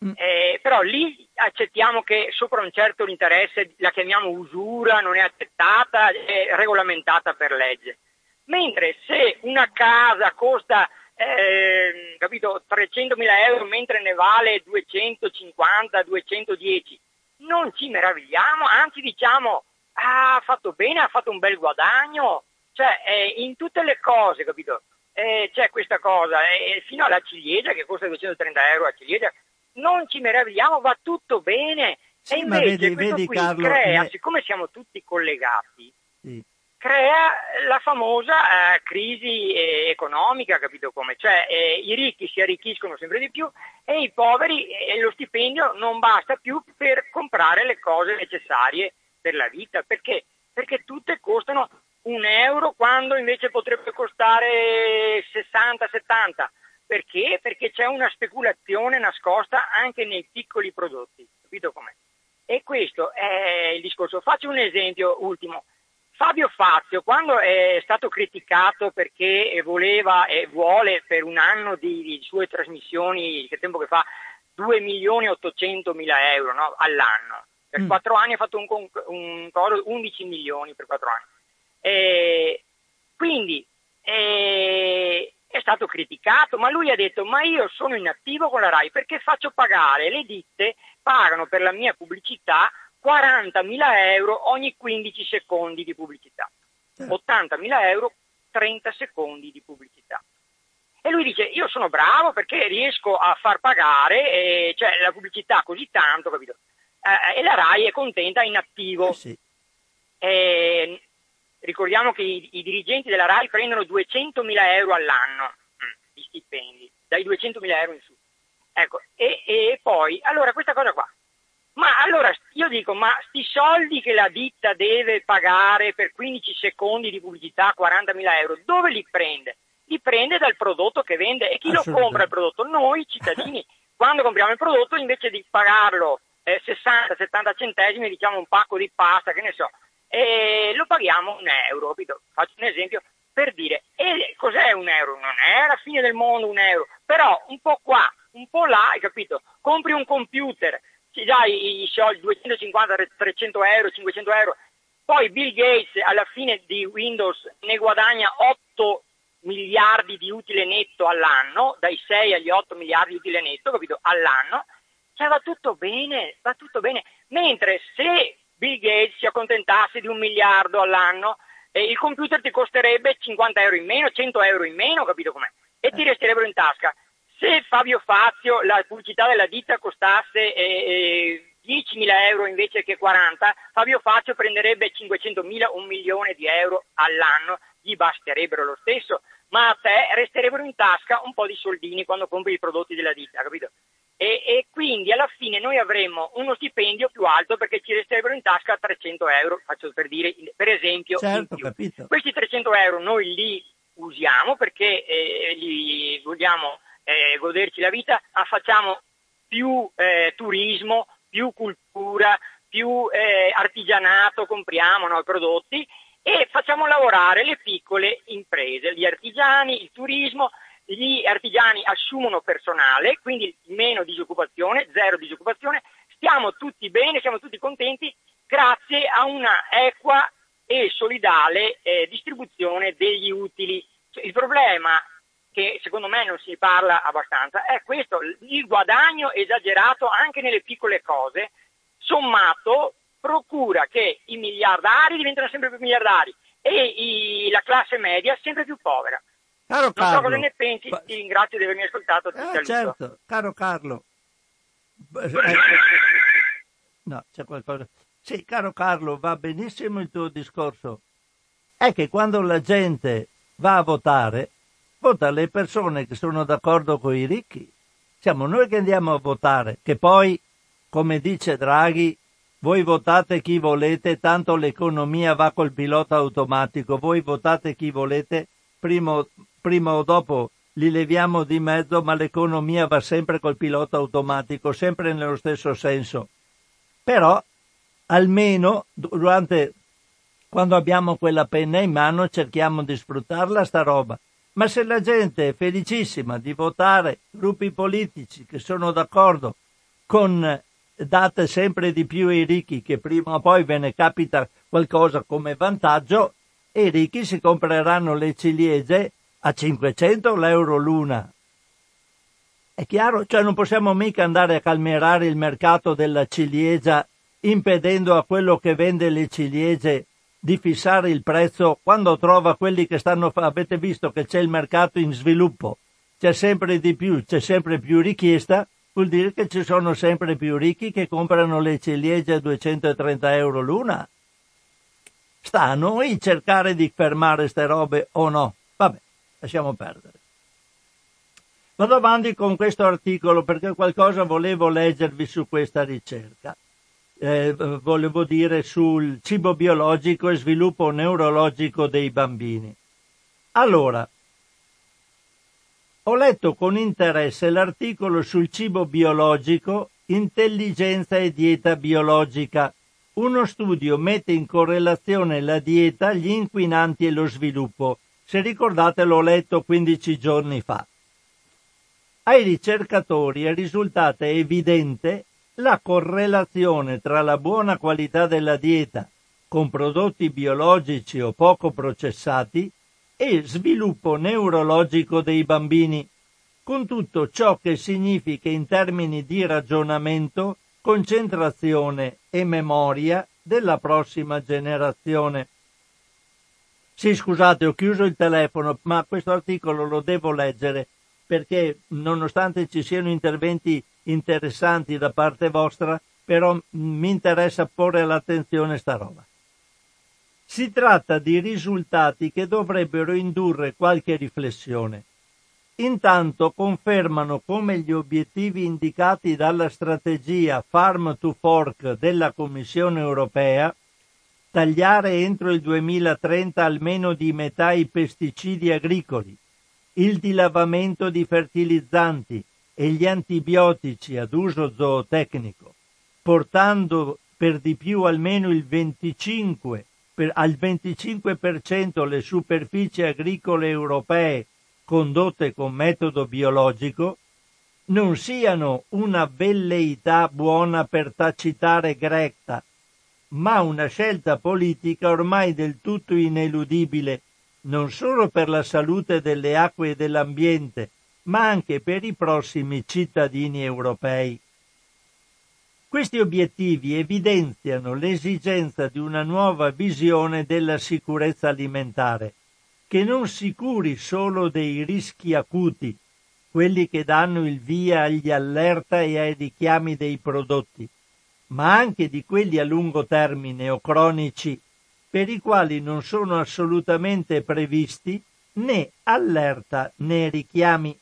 Mm. Eh, però lì accettiamo che sopra un certo interesse, la chiamiamo usura, non è accettata, è regolamentata per legge. Mentre se una casa costa, eh, capito, trecentomila euro mentre ne vale duecentocinquanta, duecentodieci, non ci meravigliamo, anzi diciamo, ah, ha fatto bene, ha fatto un bel guadagno. Cioè, eh, in tutte le cose, capito? Eh, c'è questa cosa, eh, fino alla ciliegia che costa duecentotrenta euro a ciliegia, non ci meravigliamo, va tutto bene. Sì, e invece vedi, questo vedi, qui Carlo, crea, eh... siccome siamo tutti collegati, sì, crea la famosa eh, crisi eh, economica, capito come? Cioè, eh, i ricchi si arricchiscono sempre di più e i poveri, eh, lo stipendio non basta più per comprare le cose necessarie per la vita. Perché? Perché tutte costano... un euro quando invece potrebbe costare sessanta settanta. Perché? Perché c'è una speculazione nascosta anche nei piccoli prodotti, capito com'è? E questo è il discorso. Faccio un esempio ultimo. Fabio Fazio, quando è stato criticato perché voleva e vuole per un anno di, di sue trasmissioni, che tempo che fa, due milioni ottocentomila euro, no? All'anno. Per mm. quattro anni ha fatto un, un, un undici milioni per quattro anni. Eh, quindi eh, è stato criticato, ma lui ha detto: ma io sono inattivo con la RAI perché faccio pagare, le ditte pagano per la mia pubblicità quarantamila euro ogni quindici secondi di pubblicità, ottantamila euro trenta secondi di pubblicità. E lui dice: io sono bravo perché riesco a far pagare eh, cioè la pubblicità così tanto, capito? Eh, e la RAI è contenta, è inattivo. Eh sì. eh, Ricordiamo che i, i dirigenti della RAI prendono duecentomila euro all'anno di stipendi, dai duecentomila euro in su. Ecco, e, e poi, allora, questa cosa qua. Ma allora, io dico, ma sti soldi che la ditta deve pagare per quindici secondi di pubblicità, quarantamila euro, dove li prende? Li prende dal prodotto che vende. E chi lo compra il prodotto? Noi, cittadini. Quando compriamo il prodotto, invece di pagarlo eh, sessanta settanta centesimi, diciamo un pacco di pasta, che ne so, e lo paghiamo un euro, capito? Faccio un esempio per dire, e cos'è un euro? Non è la fine del mondo un euro, però un po' qua, un po' là, hai capito? Compri un computer, ci dai i soldi, duecentocinquanta, trecento euro, cinquecento euro, poi Bill Gates alla fine di Windows ne guadagna otto miliardi di utile netto all'anno, dai sei agli otto miliardi di utile netto, capito? All'anno, cioè va tutto bene, va tutto bene, mentre se Bill Gates si accontentasse di un miliardo all'anno, eh, il computer ti costerebbe cinquanta euro in meno, cento euro in meno, capito com'è? E ti resterebbero in tasca. Se Fabio Fazio, la pubblicità della ditta costasse eh, eh, diecimila euro invece che quaranta, Fabio Fazio prenderebbe cinquecentomila, un milione di euro all'anno, gli basterebbero lo stesso, ma a te resterebbero in tasca un po' di soldini quando compri i prodotti della ditta, capito? E, e quindi alla fine noi avremmo uno stipendio più alto perché ci resterebbero in tasca trecento euro, faccio per dire, per esempio. Certo, capito. Questi trecento euro noi li usiamo perché eh, li vogliamo eh, goderci la vita, ma facciamo più eh, turismo, più cultura, più eh, artigianato, compriamo no, prodotti e facciamo lavorare le piccole imprese, gli artigiani, il turismo. Gli artigiani assumono personale, quindi meno disoccupazione, zero disoccupazione, stiamo tutti bene, siamo tutti contenti grazie a una equa e solidale eh, distribuzione degli utili. Il problema, che secondo me non si parla abbastanza, è questo, il guadagno esagerato anche nelle piccole cose, sommato procura che i miliardari diventano sempre più miliardari e i, la classe media sempre più povera. Caro Carlo, non so cosa ne pensi, pa- ti ringrazio di avermi ascoltato. Ah, certo, caro Carlo. No, c'è qualcosa. Sì, caro Carlo, va benissimo il tuo discorso. È che quando la gente va a votare, vota le persone che sono d'accordo con i ricchi. Siamo noi che andiamo a votare, che poi, come dice Draghi, voi votate chi volete, tanto l'economia va col pilota automatico, voi votate chi volete, prima, prima o dopo li leviamo di mezzo, ma l'economia va sempre col pilota automatico, sempre nello stesso senso. Però, almeno, durante, quando abbiamo quella penna in mano, cerchiamo di sfruttarla sta roba. Ma se la gente è felicissima di votare gruppi politici che sono d'accordo con date sempre di più ai ricchi, che prima o poi ve ne capita qualcosa come vantaggio, e i ricchi si compreranno le ciliegie a cinquecento euro l'una. È chiaro? Cioè non possiamo mica andare a calmierare il mercato della ciliegia impedendo a quello che vende le ciliegie di fissare il prezzo quando trova quelli che stanno... Avete visto che c'è il mercato in sviluppo, c'è sempre di più, c'è sempre più richiesta, vuol dire che ci sono sempre più ricchi che comprano le ciliegie a duecentotrenta euro l'una. Sta a noi cercare di fermare ste robe o no? Vabbè, lasciamo perdere. Vado avanti con questo articolo perché qualcosa volevo leggervi su questa ricerca. Eh, volevo dire sul cibo biologico e sviluppo neurologico dei bambini. Allora, ho letto con interesse l'articolo sul cibo biologico, intelligenza e dieta biologica. Uno studio mette in correlazione la dieta, gli inquinanti e lo sviluppo. Se ricordate l'ho letto quindici giorni fa. Ai ricercatori è risultata evidente la correlazione tra la buona qualità della dieta con prodotti biologici o poco processati e sviluppo neurologico dei bambini, con tutto ciò che significa in termini di ragionamento, concentrazione e memoria della prossima generazione. Sì, scusate, ho chiuso il telefono, ma questo articolo lo devo leggere perché nonostante ci siano interventi interessanti da parte vostra, però mi interessa porre all'attenzione sta roba. Si tratta di risultati che dovrebbero indurre qualche riflessione. Intanto confermano come gli obiettivi indicati dalla strategia Farm to Fork della Commissione europea, tagliare entro il duemilatrenta almeno di metà i pesticidi agricoli, il dilavamento di fertilizzanti e gli antibiotici ad uso zootecnico, portando per di più almeno il venticinque per, al venticinque per cento le superfici agricole europee condotte con metodo biologico, non siano una velleità buona per tacitare Greta, ma una scelta politica ormai del tutto ineludibile, non solo per la salute delle acque e dell'ambiente, ma anche per i prossimi cittadini europei. Questi obiettivi evidenziano l'esigenza di una nuova visione della sicurezza alimentare, che non si curi solo dei rischi acuti, quelli che danno il via agli allerta e ai richiami dei prodotti, ma anche di quelli a lungo termine o cronici, per i quali non sono assolutamente previsti né allerta né richiami.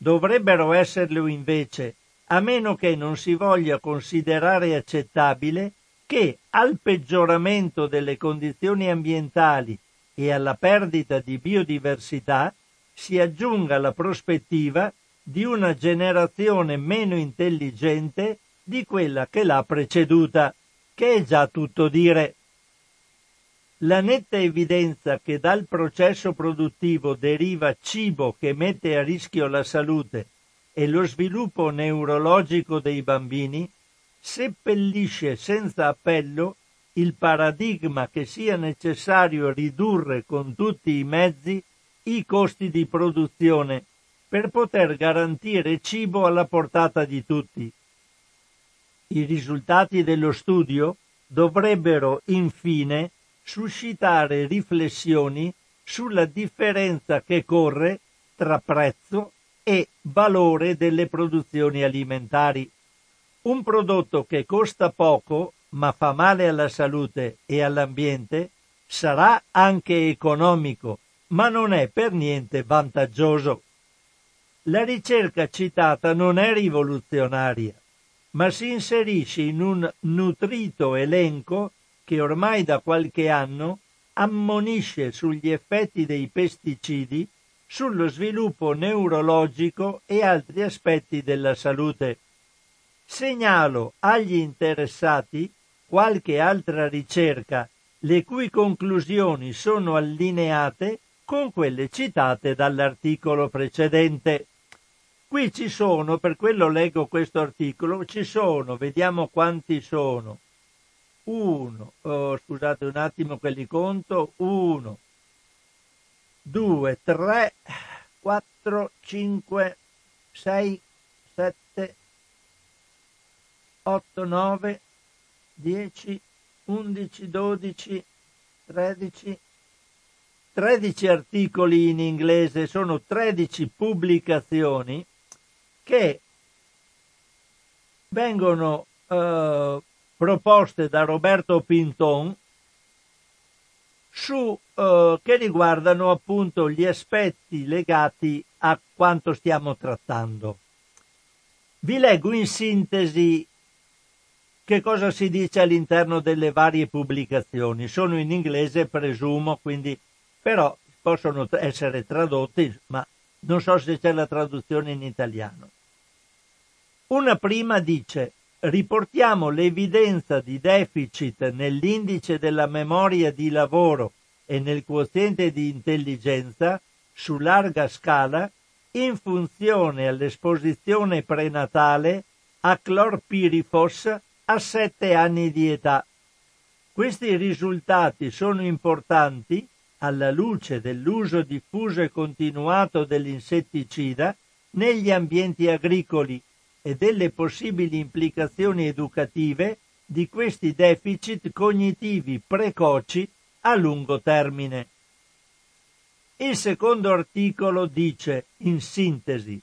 Dovrebbero esserlo invece, a meno che non si voglia considerare accettabile che al peggioramento delle condizioni ambientali e alla perdita di biodiversità si aggiunga la prospettiva di una generazione meno intelligente di quella che l'ha preceduta, che è già tutto dire. La netta evidenza che dal processo produttivo deriva cibo che mette a rischio la salute e lo sviluppo neurologico dei bambini seppellisce senza appello il paradigma che sia necessario ridurre con tutti i mezzi i costi di produzione per poter garantire cibo alla portata di tutti. I risultati dello studio dovrebbero infine suscitare riflessioni sulla differenza che corre tra prezzo e valore delle produzioni alimentari. Un prodotto che costa poco ma fa male alla salute e all'ambiente sarà anche economico, ma non è per niente vantaggioso. La ricerca citata non è rivoluzionaria, ma si inserisce in un nutrito elenco che ormai da qualche anno ammonisce sugli effetti dei pesticidi sullo sviluppo neurologico e altri aspetti della salute. Segnalo agli interessati qualche altra ricerca, le cui conclusioni sono allineate con quelle citate dall'articolo precedente. Qui ci sono, per quello leggo questo articolo, ci sono, vediamo quanti sono. Uno, oh, scusate un attimo che li conto, uno, due, tre, quattro, cinque, sei, sette, otto, nove, dieci, undici, dodici, tredici, tredici articoli in inglese, sono tredici pubblicazioni che vengono eh, proposte da Roberto Pinton su eh, che riguardano appunto gli aspetti legati a quanto stiamo trattando. Vi leggo in sintesi che cosa si dice all'interno delle varie pubblicazioni. Sono in inglese, presumo, quindi però possono essere tradotti, ma non so se c'è la traduzione in italiano. Una prima dice: riportiamo l'evidenza di deficit nell'indice della memoria di lavoro e nel quoziente di intelligenza su larga scala in funzione all'esposizione prenatale a clorpirifos a sette anni di età. Questi risultati sono importanti alla luce dell'uso diffuso e continuato dell'insetticida negli ambienti agricoli e delle possibili implicazioni educative di questi deficit cognitivi precoci a lungo termine. Il secondo articolo dice, in sintesi,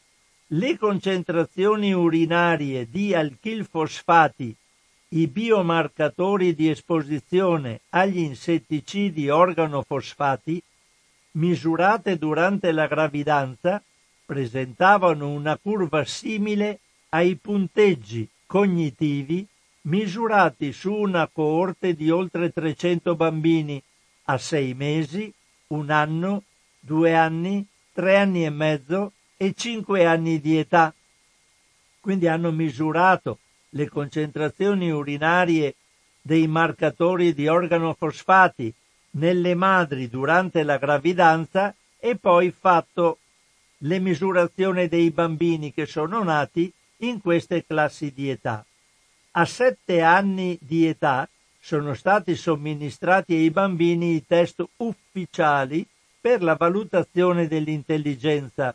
le concentrazioni urinarie di alchilfosfati, i biomarcatori di esposizione agli insetticidi organofosfati, misurate durante la gravidanza, presentavano una curva simile ai punteggi cognitivi misurati su una coorte di oltre trecento bambini a sei mesi, un anno, due anni, tre anni e mezzo e cinque anni di età. Quindi hanno misurato le concentrazioni urinarie dei marcatori di organofosfati nelle madri durante la gravidanza e poi fatto le misurazioni dei bambini che sono nati in queste classi di età. A sette anni di età sono stati somministrati ai bambini i test ufficiali per la valutazione dell'intelligenza.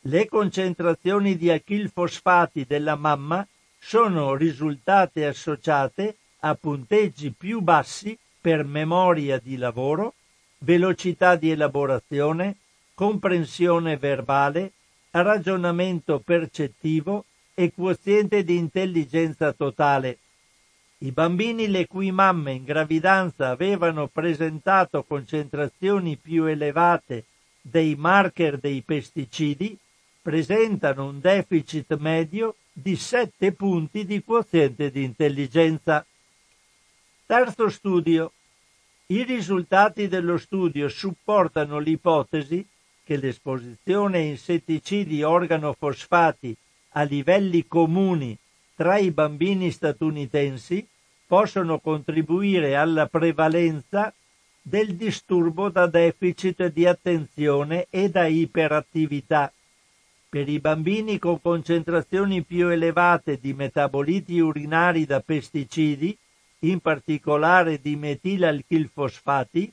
Le concentrazioni di alchilfosfati della mamma sono risultate associate a punteggi più bassi per memoria di lavoro, velocità di elaborazione, comprensione verbale, ragionamento percettivo e quoziente di intelligenza totale. I bambini le cui mamme in gravidanza avevano presentato concentrazioni più elevate dei marker dei pesticidi presentano un deficit medio di sette punti di quoziente di intelligenza. Terzo studio. I risultati dello studio supportano l'ipotesi che l'esposizione a insetticidi organofosfati a livelli comuni tra i bambini statunitensi possono contribuire alla prevalenza del disturbo da deficit di attenzione e da iperattività. Per i bambini con concentrazioni più elevate di metaboliti urinari da pesticidi, in particolare di metilalchilfosfati,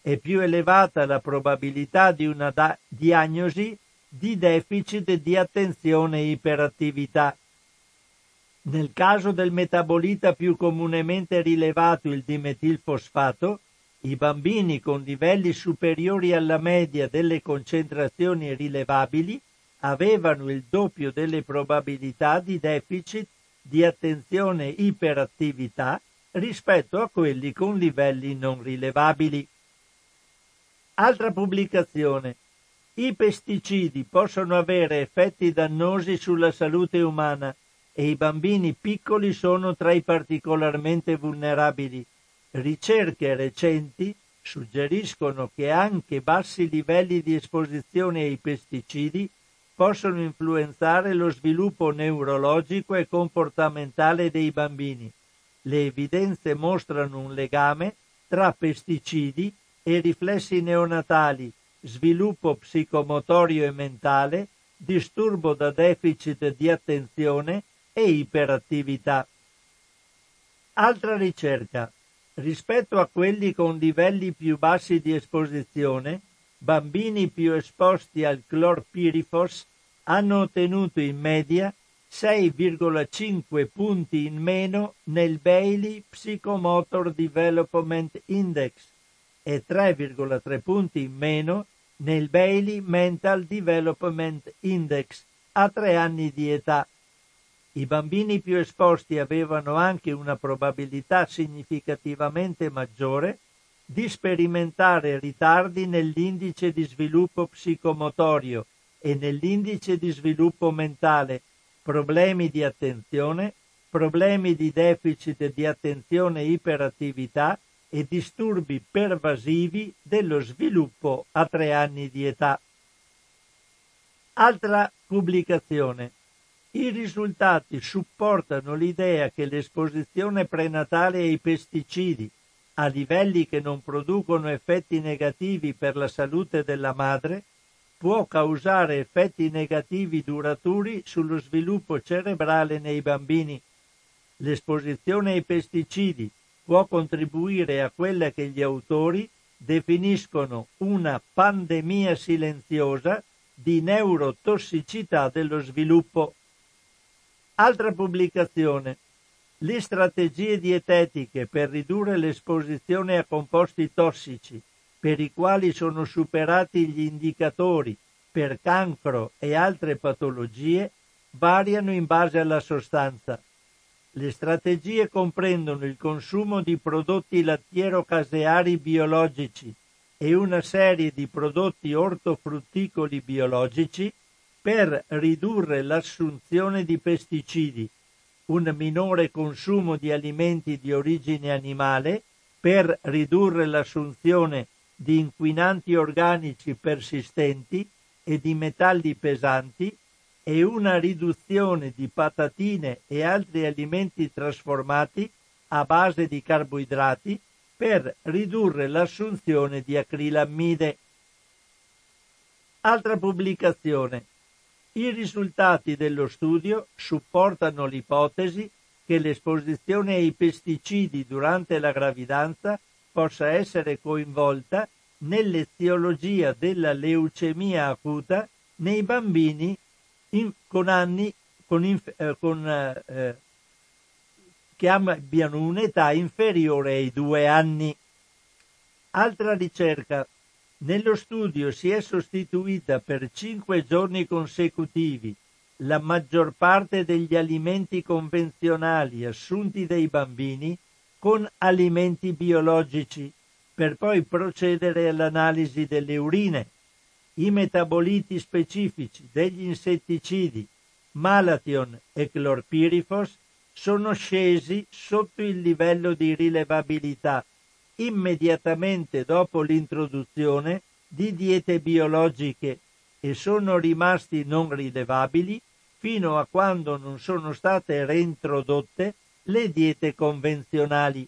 è più elevata la probabilità di una da- diagnosi di deficit di attenzione e iperattività. Nel caso del metabolita più comunemente rilevato, il dimetilfosfato, i bambini con livelli superiori alla media delle concentrazioni rilevabili avevano il doppio delle probabilità di deficit di attenzione e iperattività rispetto a quelli con livelli non rilevabili. Altra pubblicazione. I pesticidi possono avere effetti dannosi sulla salute umana e i bambini piccoli sono tra i particolarmente vulnerabili. Ricerche recenti suggeriscono che anche bassi livelli di esposizione ai pesticidi possono influenzare lo sviluppo neurologico e comportamentale dei bambini. Le evidenze mostrano un legame tra pesticidi e riflessi neonatali, sviluppo psicomotorio e mentale, disturbo da deficit di attenzione e iperattività. Altra ricerca. Rispetto a quelli con livelli più bassi di esposizione, bambini più esposti al clorpirifos hanno ottenuto in media sei virgola cinque punti in meno nel Bailey Psychomotor Development Index e tre virgola tre punti in meno nel Bailey Mental Development Index a tre anni di età. I bambini più esposti avevano anche una probabilità significativamente maggiore di sperimentare ritardi nell'indice di sviluppo psicomotorio e nell'indice di sviluppo mentale, problemi di attenzione, problemi di deficit di attenzione e iperattività e disturbi pervasivi dello sviluppo a tre anni di età. Altra pubblicazione. I risultati supportano l'idea che l'esposizione prenatale ai pesticidi a livelli che non producono effetti negativi per la salute della madre, può causare effetti negativi duraturi sullo sviluppo cerebrale nei bambini. L'esposizione ai pesticidi può contribuire a quella che gli autori definiscono una pandemia silenziosa di neurotossicità dello sviluppo. Altra pubblicazione. Le strategie dietetiche per ridurre l'esposizione a composti tossici, per i quali sono superati gli indicatori per cancro e altre patologie, variano in base alla sostanza. Le strategie comprendono il consumo di prodotti lattiero-caseari biologici e una serie di prodotti ortofrutticoli biologici per ridurre l'assunzione di pesticidi, un minore consumo di alimenti di origine animale per ridurre l'assunzione di inquinanti organici persistenti e di metalli pesanti e una riduzione di patatine e altri alimenti trasformati a base di carboidrati per ridurre l'assunzione di acrilammide. Altra pubblicazione. I risultati dello studio supportano l'ipotesi che l'esposizione ai pesticidi durante la gravidanza possa essere coinvolta nell'eziologia della leucemia acuta nei bambini in, con anni con inf, eh, con, eh, che abbiano un'età inferiore ai due anni. Altra ricerca. Nello studio si è sostituita per cinque giorni consecutivi la maggior parte degli alimenti convenzionali assunti dai bambini con alimenti biologici, per poi procedere all'analisi delle urine. I metaboliti specifici degli insetticidi Malathion e clorpirifos sono scesi sotto il livello di rilevabilità immediatamente dopo l'introduzione di diete biologiche e sono rimasti non rilevabili fino a quando non sono state reintrodotte le diete convenzionali.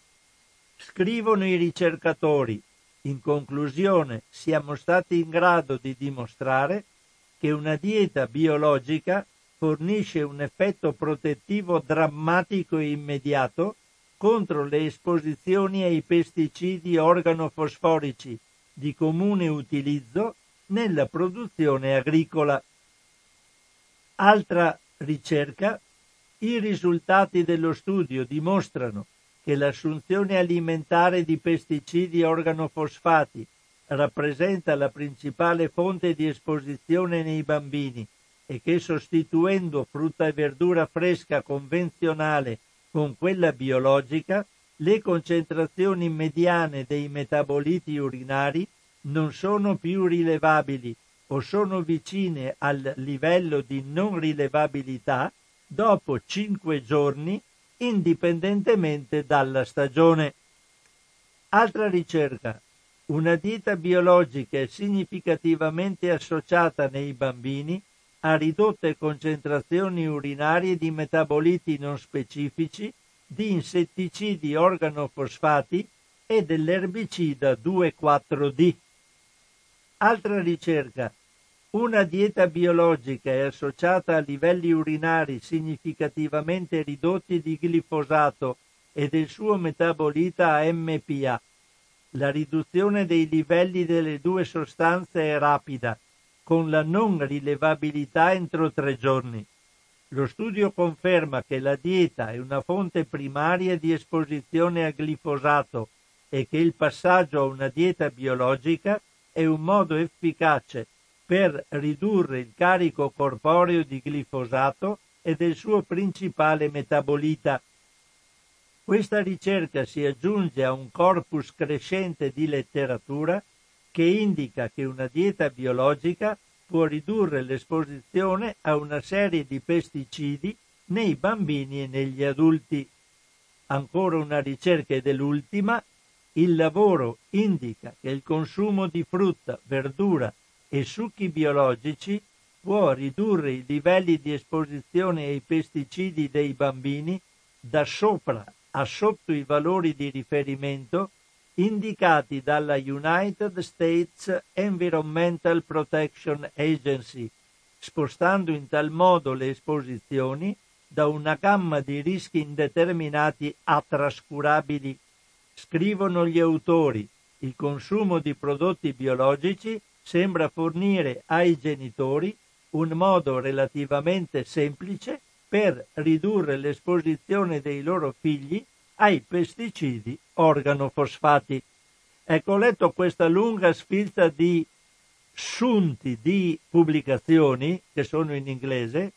Scrivono i ricercatori: in conclusione, siamo stati in grado di dimostrare che una dieta biologica fornisce un effetto protettivo drammatico e immediato contro le esposizioni ai pesticidi organofosforici di comune utilizzo nella produzione agricola. Altra ricerca: i risultati dello studio dimostrano che l'assunzione alimentare di pesticidi organofosfati rappresenta la principale fonte di esposizione nei bambini e che sostituendo frutta e verdura fresca convenzionale con quella biologica, le concentrazioni mediane dei metaboliti urinari non sono più rilevabili o sono vicine al livello di non rilevabilità dopo cinque giorni, indipendentemente dalla stagione. Altra ricerca: una dieta biologica è significativamente associata nei bambini a ridotte concentrazioni urinarie di metaboliti non specifici, di insetticidi organofosfati e dell'erbicida due quattro D. Altra ricerca: una dieta biologica è associata a livelli urinari significativamente ridotti di glifosato e del suo metabolita M P A. La riduzione dei livelli delle due sostanze è rapida, con la non rilevabilità entro tre giorni. Lo studio conferma che la dieta è una fonte primaria di esposizione a glifosato e che il passaggio a una dieta biologica è un modo efficace per ridurre il carico corporeo di glifosato e del suo principale metabolita. Questa ricerca si aggiunge a un corpus crescente di letteratura che indica che una dieta biologica può ridurre l'esposizione a una serie di pesticidi nei bambini e negli adulti. Ancora una ricerca, ed è l'ultima: il lavoro indica che il consumo di frutta, verdura e succhi biologici può ridurre i livelli di esposizione ai pesticidi dei bambini da sopra a sotto i valori di riferimento indicati dalla United States Environmental Protection Agency, spostando in tal modo le esposizioni da una gamma di rischi indeterminati a trascurabili. Scrivono gli autori, il consumo di prodotti biologici sembra fornire ai genitori un modo relativamente semplice per ridurre l'esposizione dei loro figli ai pesticidi organofosfati. Ecco, ho letto questa lunga sfilza di sunti di pubblicazioni, che sono in inglese,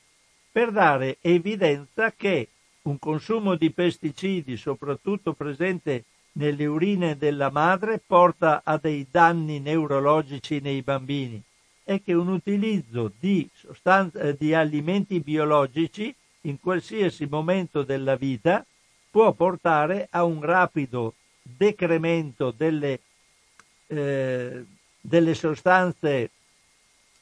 per dare evidenza che un consumo di pesticidi, soprattutto presente nelle urine della madre, porta a dei danni neurologici nei bambini e che un utilizzo di, sostanze, di alimenti biologici in qualsiasi momento della vita può portare a un rapido decremento delle, eh, delle sostanze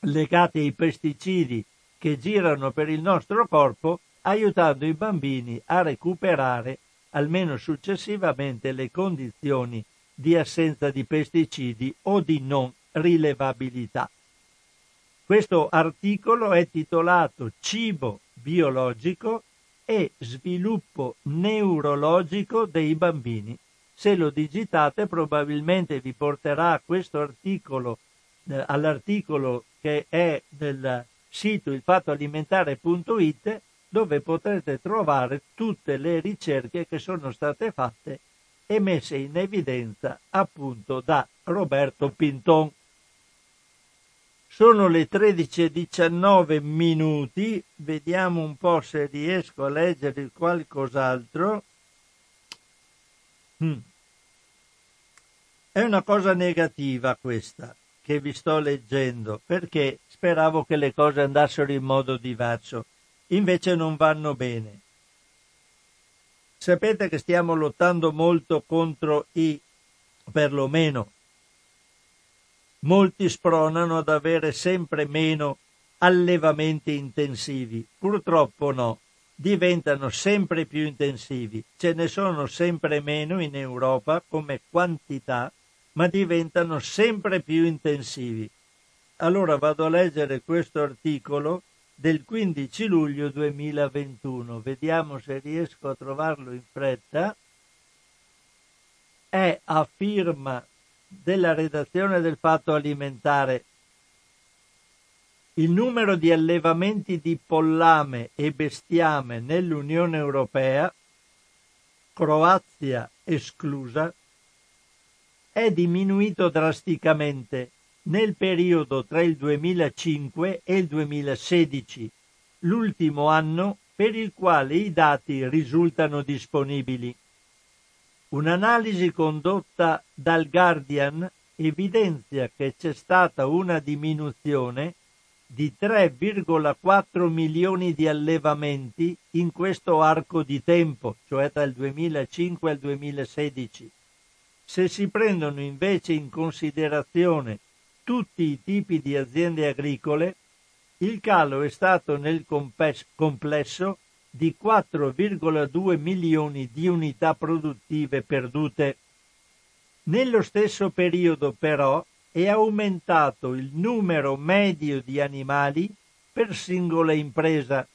legate ai pesticidi che girano per il nostro corpo, aiutando i bambini a recuperare, almeno successivamente, le condizioni di assenza di pesticidi o di non rilevabilità. Questo articolo è titolato Cibo biologico e sviluppo neurologico dei bambini. Se lo digitate probabilmente vi porterà a questo articolo, eh, all'articolo che è del sito il fatto alimentare punto it, dove potrete trovare tutte le ricerche che sono state fatte e messe in evidenza appunto da Roberto Pinton. Sono le tredici e diciannove minuti, vediamo un po' se riesco a leggere qualcos'altro. Hmm. È una cosa negativa questa che vi sto leggendo, perché speravo che le cose andassero in modo diverso, invece non vanno bene. Sapete che stiamo lottando molto contro i, perlomeno, molti spronano ad avere sempre meno allevamenti intensivi. Purtroppo no, diventano sempre più intensivi. Ce ne sono sempre meno in Europa come quantità, ma diventano sempre più intensivi. Allora vado a leggere questo articolo del quindici luglio duemilaventuno, vediamo se riesco a trovarlo in fretta. È a firma della redazione del Fatto Alimentare. Il numero di allevamenti di pollame e bestiame nell'Unione Europea, Croazia esclusa, è diminuito drasticamente nel periodo tra il duemilacinque e il duemilasedici, l'ultimo anno per il quale i dati risultano disponibili. Un'analisi condotta dal Guardian evidenzia che c'è stata una diminuzione di tre virgola quattro milioni di allevamenti in questo arco di tempo, cioè dal duemilacinque al duemilasedici. Se si prendono invece in considerazione tutti i tipi di aziende agricole, il calo è stato nel complesso di quattro virgola due milioni di unità produttive perdute. Nello stesso periodo, però, è aumentato il numero medio di animali per singola impresa.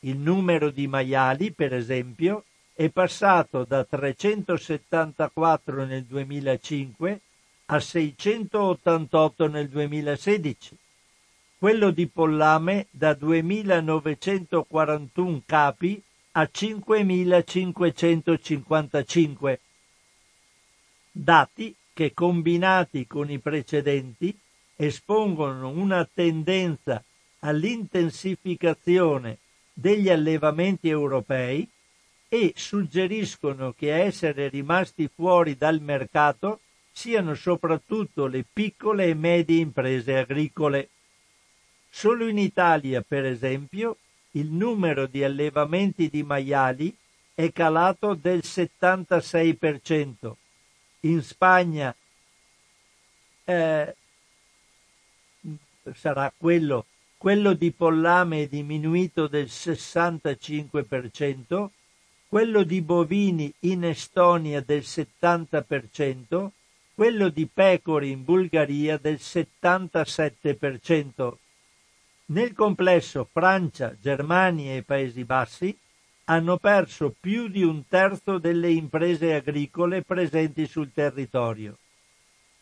Il numero di maiali, per esempio, è passato da trecentosettantaquattro nel duemilacinque a seicentottantotto nel duemilasedici, quello di pollame da duemilanovecentoquarantuno capi a cinquemilacinquecentocinquantacinque, dati che combinati con i precedenti espongono una tendenza all'intensificazione degli allevamenti europei e suggeriscono che a essere rimasti fuori dal mercato siano soprattutto le piccole e medie imprese agricole. Solo in Italia, per esempio, il numero di allevamenti di maiali è calato del settantasei per cento, in Spagna eh, sarà quello, quello di pollame è diminuito del sessantacinque per cento, quello di bovini in Estonia del settanta per cento, quello di pecore in Bulgaria del settantasette per cento. Nel complesso Francia, Germania e Paesi Bassi hanno perso più di un terzo delle imprese agricole presenti sul territorio.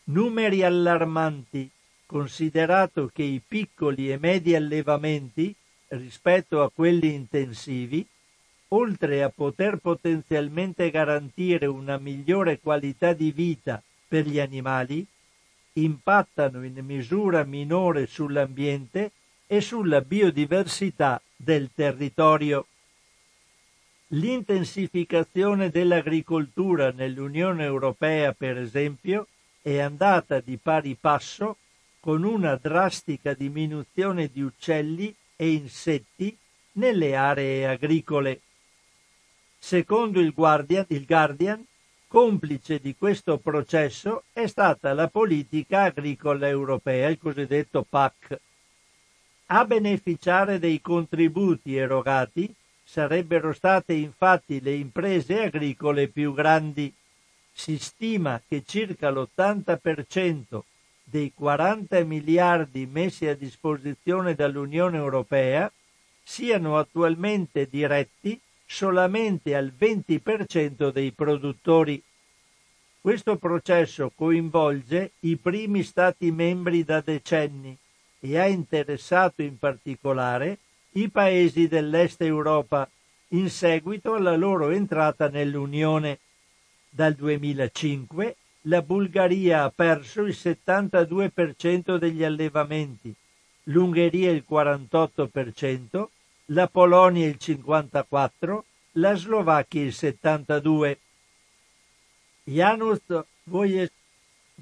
Numeri allarmanti, considerato che i piccoli e medi allevamenti, rispetto a quelli intensivi, oltre a poter potenzialmente garantire una migliore qualità di vita per gli animali, impattano in misura minore sull'ambiente e sulla biodiversità del territorio. L'intensificazione dell'agricoltura nell'Unione Europea, per esempio, è andata di pari passo con una drastica diminuzione di uccelli e insetti nelle aree agricole. Secondo il Guardian, il Guardian, complice di questo processo è stata la politica agricola europea, il cosiddetto P A C. A beneficiare dei contributi erogati sarebbero state infatti le imprese agricole più grandi. Si stima che circa l'ottanta per cento dei quaranta miliardi messi a disposizione dall'Unione Europea siano attualmente diretti solamente al venti per cento dei produttori. Questo processo coinvolge i primi Stati membri da decenni e ha interessato in particolare i paesi dell'Est Europa in seguito alla loro entrata nell'Unione. Dal duemilacinque la Bulgaria ha perso il settantadue per cento degli allevamenti, l'Ungheria il quarantotto per cento, la Polonia il cinquantaquattro per cento, la Slovacchia il settantadue per cento. Janusz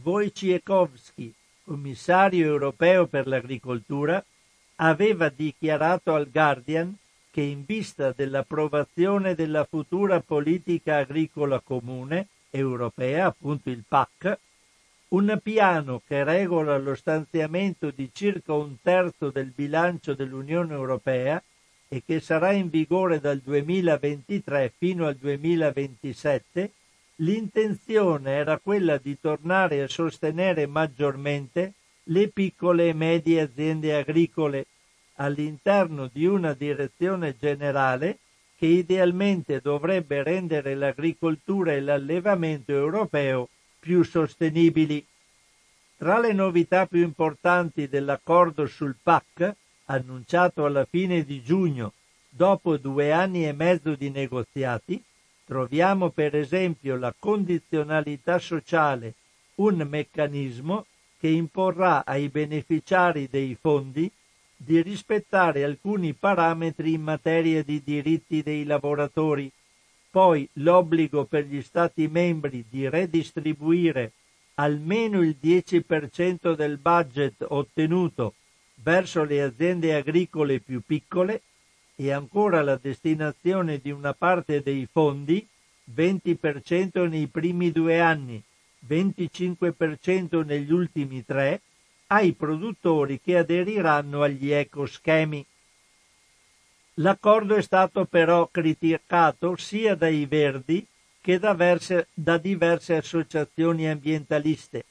Wojciechowski, commissario europeo per l'agricoltura, aveva dichiarato al Guardian che in vista dell'approvazione della futura politica agricola comune europea, appunto il P A C, un piano che regola lo stanziamento di circa un terzo del bilancio dell'Unione Europea e che sarà in vigore dal duemilaventitré fino al duemilaventisette, l'intenzione era quella di tornare a sostenere maggiormente le piccole e medie aziende agricole all'interno di una direzione generale che idealmente dovrebbe rendere l'agricoltura e l'allevamento europeo più sostenibili. Tra le novità più importanti dell'accordo sul P A C, annunciato alla fine di giugno dopo due anni e mezzo di negoziati, troviamo per esempio la condizionalità sociale, un meccanismo che imporrà ai beneficiari dei fondi di rispettare alcuni parametri in materia di diritti dei lavoratori, poi l'obbligo per gli Stati membri di redistribuire almeno il dieci per cento del budget ottenuto verso le aziende agricole più piccole e ancora la destinazione di una parte dei fondi, venti per cento nei primi due anni, venticinque per cento negli ultimi tre, ai produttori che aderiranno agli ecoschemi. L'accordo è stato però criticato sia dai Verdi che da, verse, da diverse associazioni ambientaliste,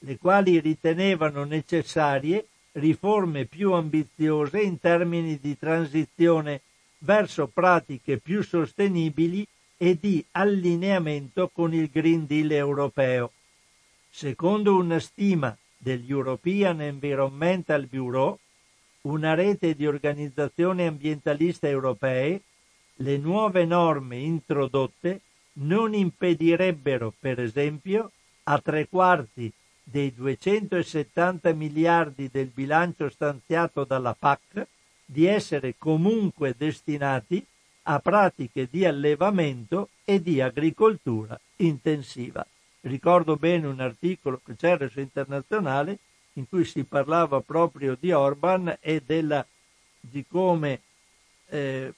le quali ritenevano necessarie riforme più ambiziose in termini di transizione verso pratiche più sostenibili e di allineamento con il Green Deal europeo. Secondo una stima degli European Environmental Bureau, una rete di organizzazioni ambientaliste europee, le nuove norme introdotte non impedirebbero, per esempio, a tre quarti dei duecentosettanta miliardi del bilancio stanziato dalla P A C di essere comunque destinati a pratiche di allevamento e di agricoltura intensiva. Ricordo bene un articolo che c'era su Internazionale in cui si parlava proprio di Orban e della, di come eh,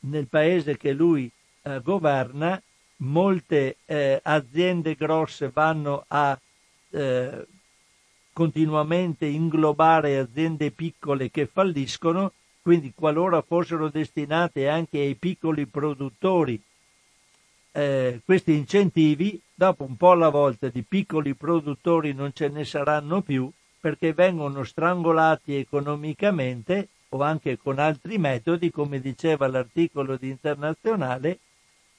nel paese che lui eh, governa molte eh, aziende grosse vanno a eh, continuamente inglobare aziende piccole che falliscono, quindi qualora fossero destinate anche ai piccoli produttori eh, questi incentivi, dopo un po' alla volta di piccoli produttori non ce ne saranno più perché vengono strangolati economicamente o anche con altri metodi, come diceva l'articolo di Internazionale,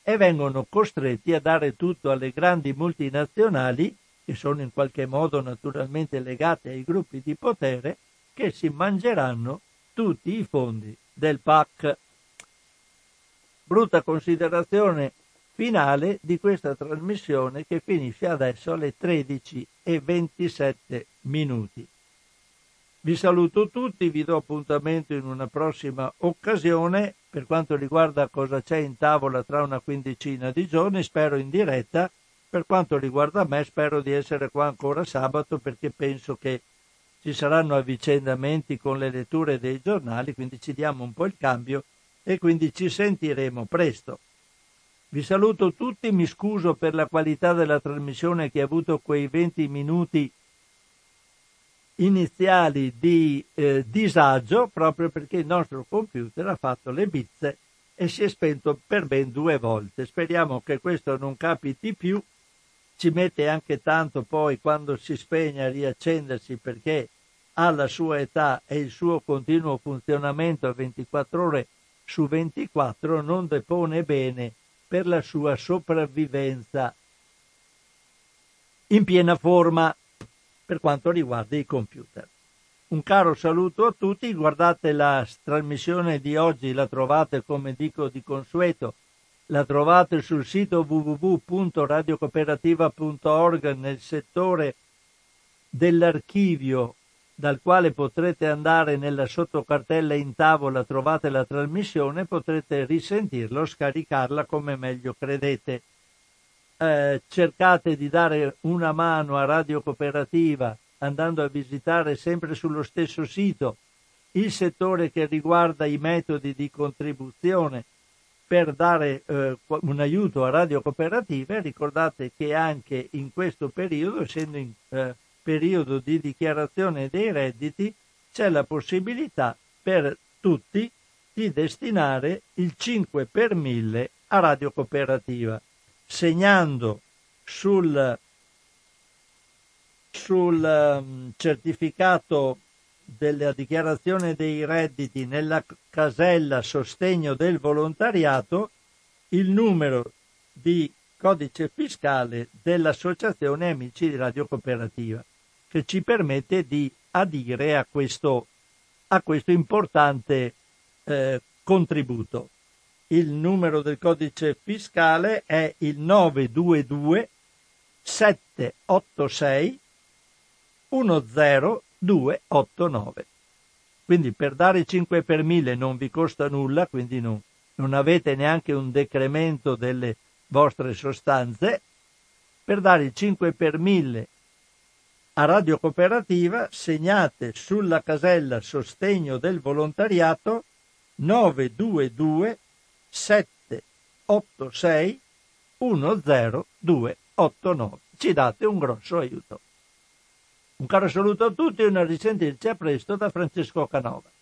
e vengono costretti a dare tutto alle grandi multinazionali, che sono in qualche modo naturalmente legate ai gruppi di potere, che si mangeranno tutti i fondi del P A C. Brutta considerazione finale di questa trasmissione che finisce adesso alle tredici e ventisette minuti. Vi saluto tutti, vi do appuntamento in una prossima occasione per quanto riguarda cosa c'è in tavola tra una quindicina di giorni, spero in diretta. Per quanto riguarda me, spero di essere qua ancora sabato perché penso che ci saranno avvicendamenti con le letture dei giornali, quindi ci diamo un po' il cambio e quindi ci sentiremo presto. Vi saluto tutti, mi scuso per la qualità della trasmissione che ha avuto quei venti minuti iniziali di eh, disagio, proprio perché il nostro computer ha fatto le bizze e si è spento per ben due volte. Speriamo che questo non capiti più, ci mette anche tanto poi quando si spegne a riaccendersi perché ha la sua età e il suo continuo funzionamento a ventiquattro ore su ventiquattro non depone bene per la sua sopravvivenza in piena forma per quanto riguarda i computer. Un caro saluto a tutti, guardate la trasmissione di oggi, la trovate, come dico di consueto, la trovate sul sito w w w punto radio cooperativa punto org nel settore dell'archivio, dal quale potrete andare nella sottocartella in tavola, trovate la trasmissione, potrete risentirlo, scaricarla come meglio credete. Eh, cercate di dare una mano a Radio Cooperativa andando a visitare sempre sullo stesso sito il settore che riguarda i metodi di contribuzione per dare eh, un aiuto a Radio Cooperativa. Ricordate che anche in questo periodo, essendo in eh, periodo di dichiarazione dei redditi, c'è la possibilità per tutti di destinare il cinque per mille a Radio Cooperativa, segnando sul sul certificato della dichiarazione dei redditi nella casella sostegno del volontariato il numero di codice fiscale dell'Associazione Amici di Radio Cooperativa, che ci permette di adire a questo, a questo importante eh, contributo. Il numero del codice fiscale è il nove due due sette otto sei uno zero due otto nove. Quindi per dare cinque per mille non vi costa nulla, quindi non, non avete neanche un decremento delle vostre sostanze. Per dare il cinque per mille a Radio Cooperativa segnate sulla casella sostegno del volontariato nove due due sette otto sei uno zero due otto nove. Ci date un grosso aiuto. Un caro saluto a tutti e una risentirci a presto da Francesco Canova.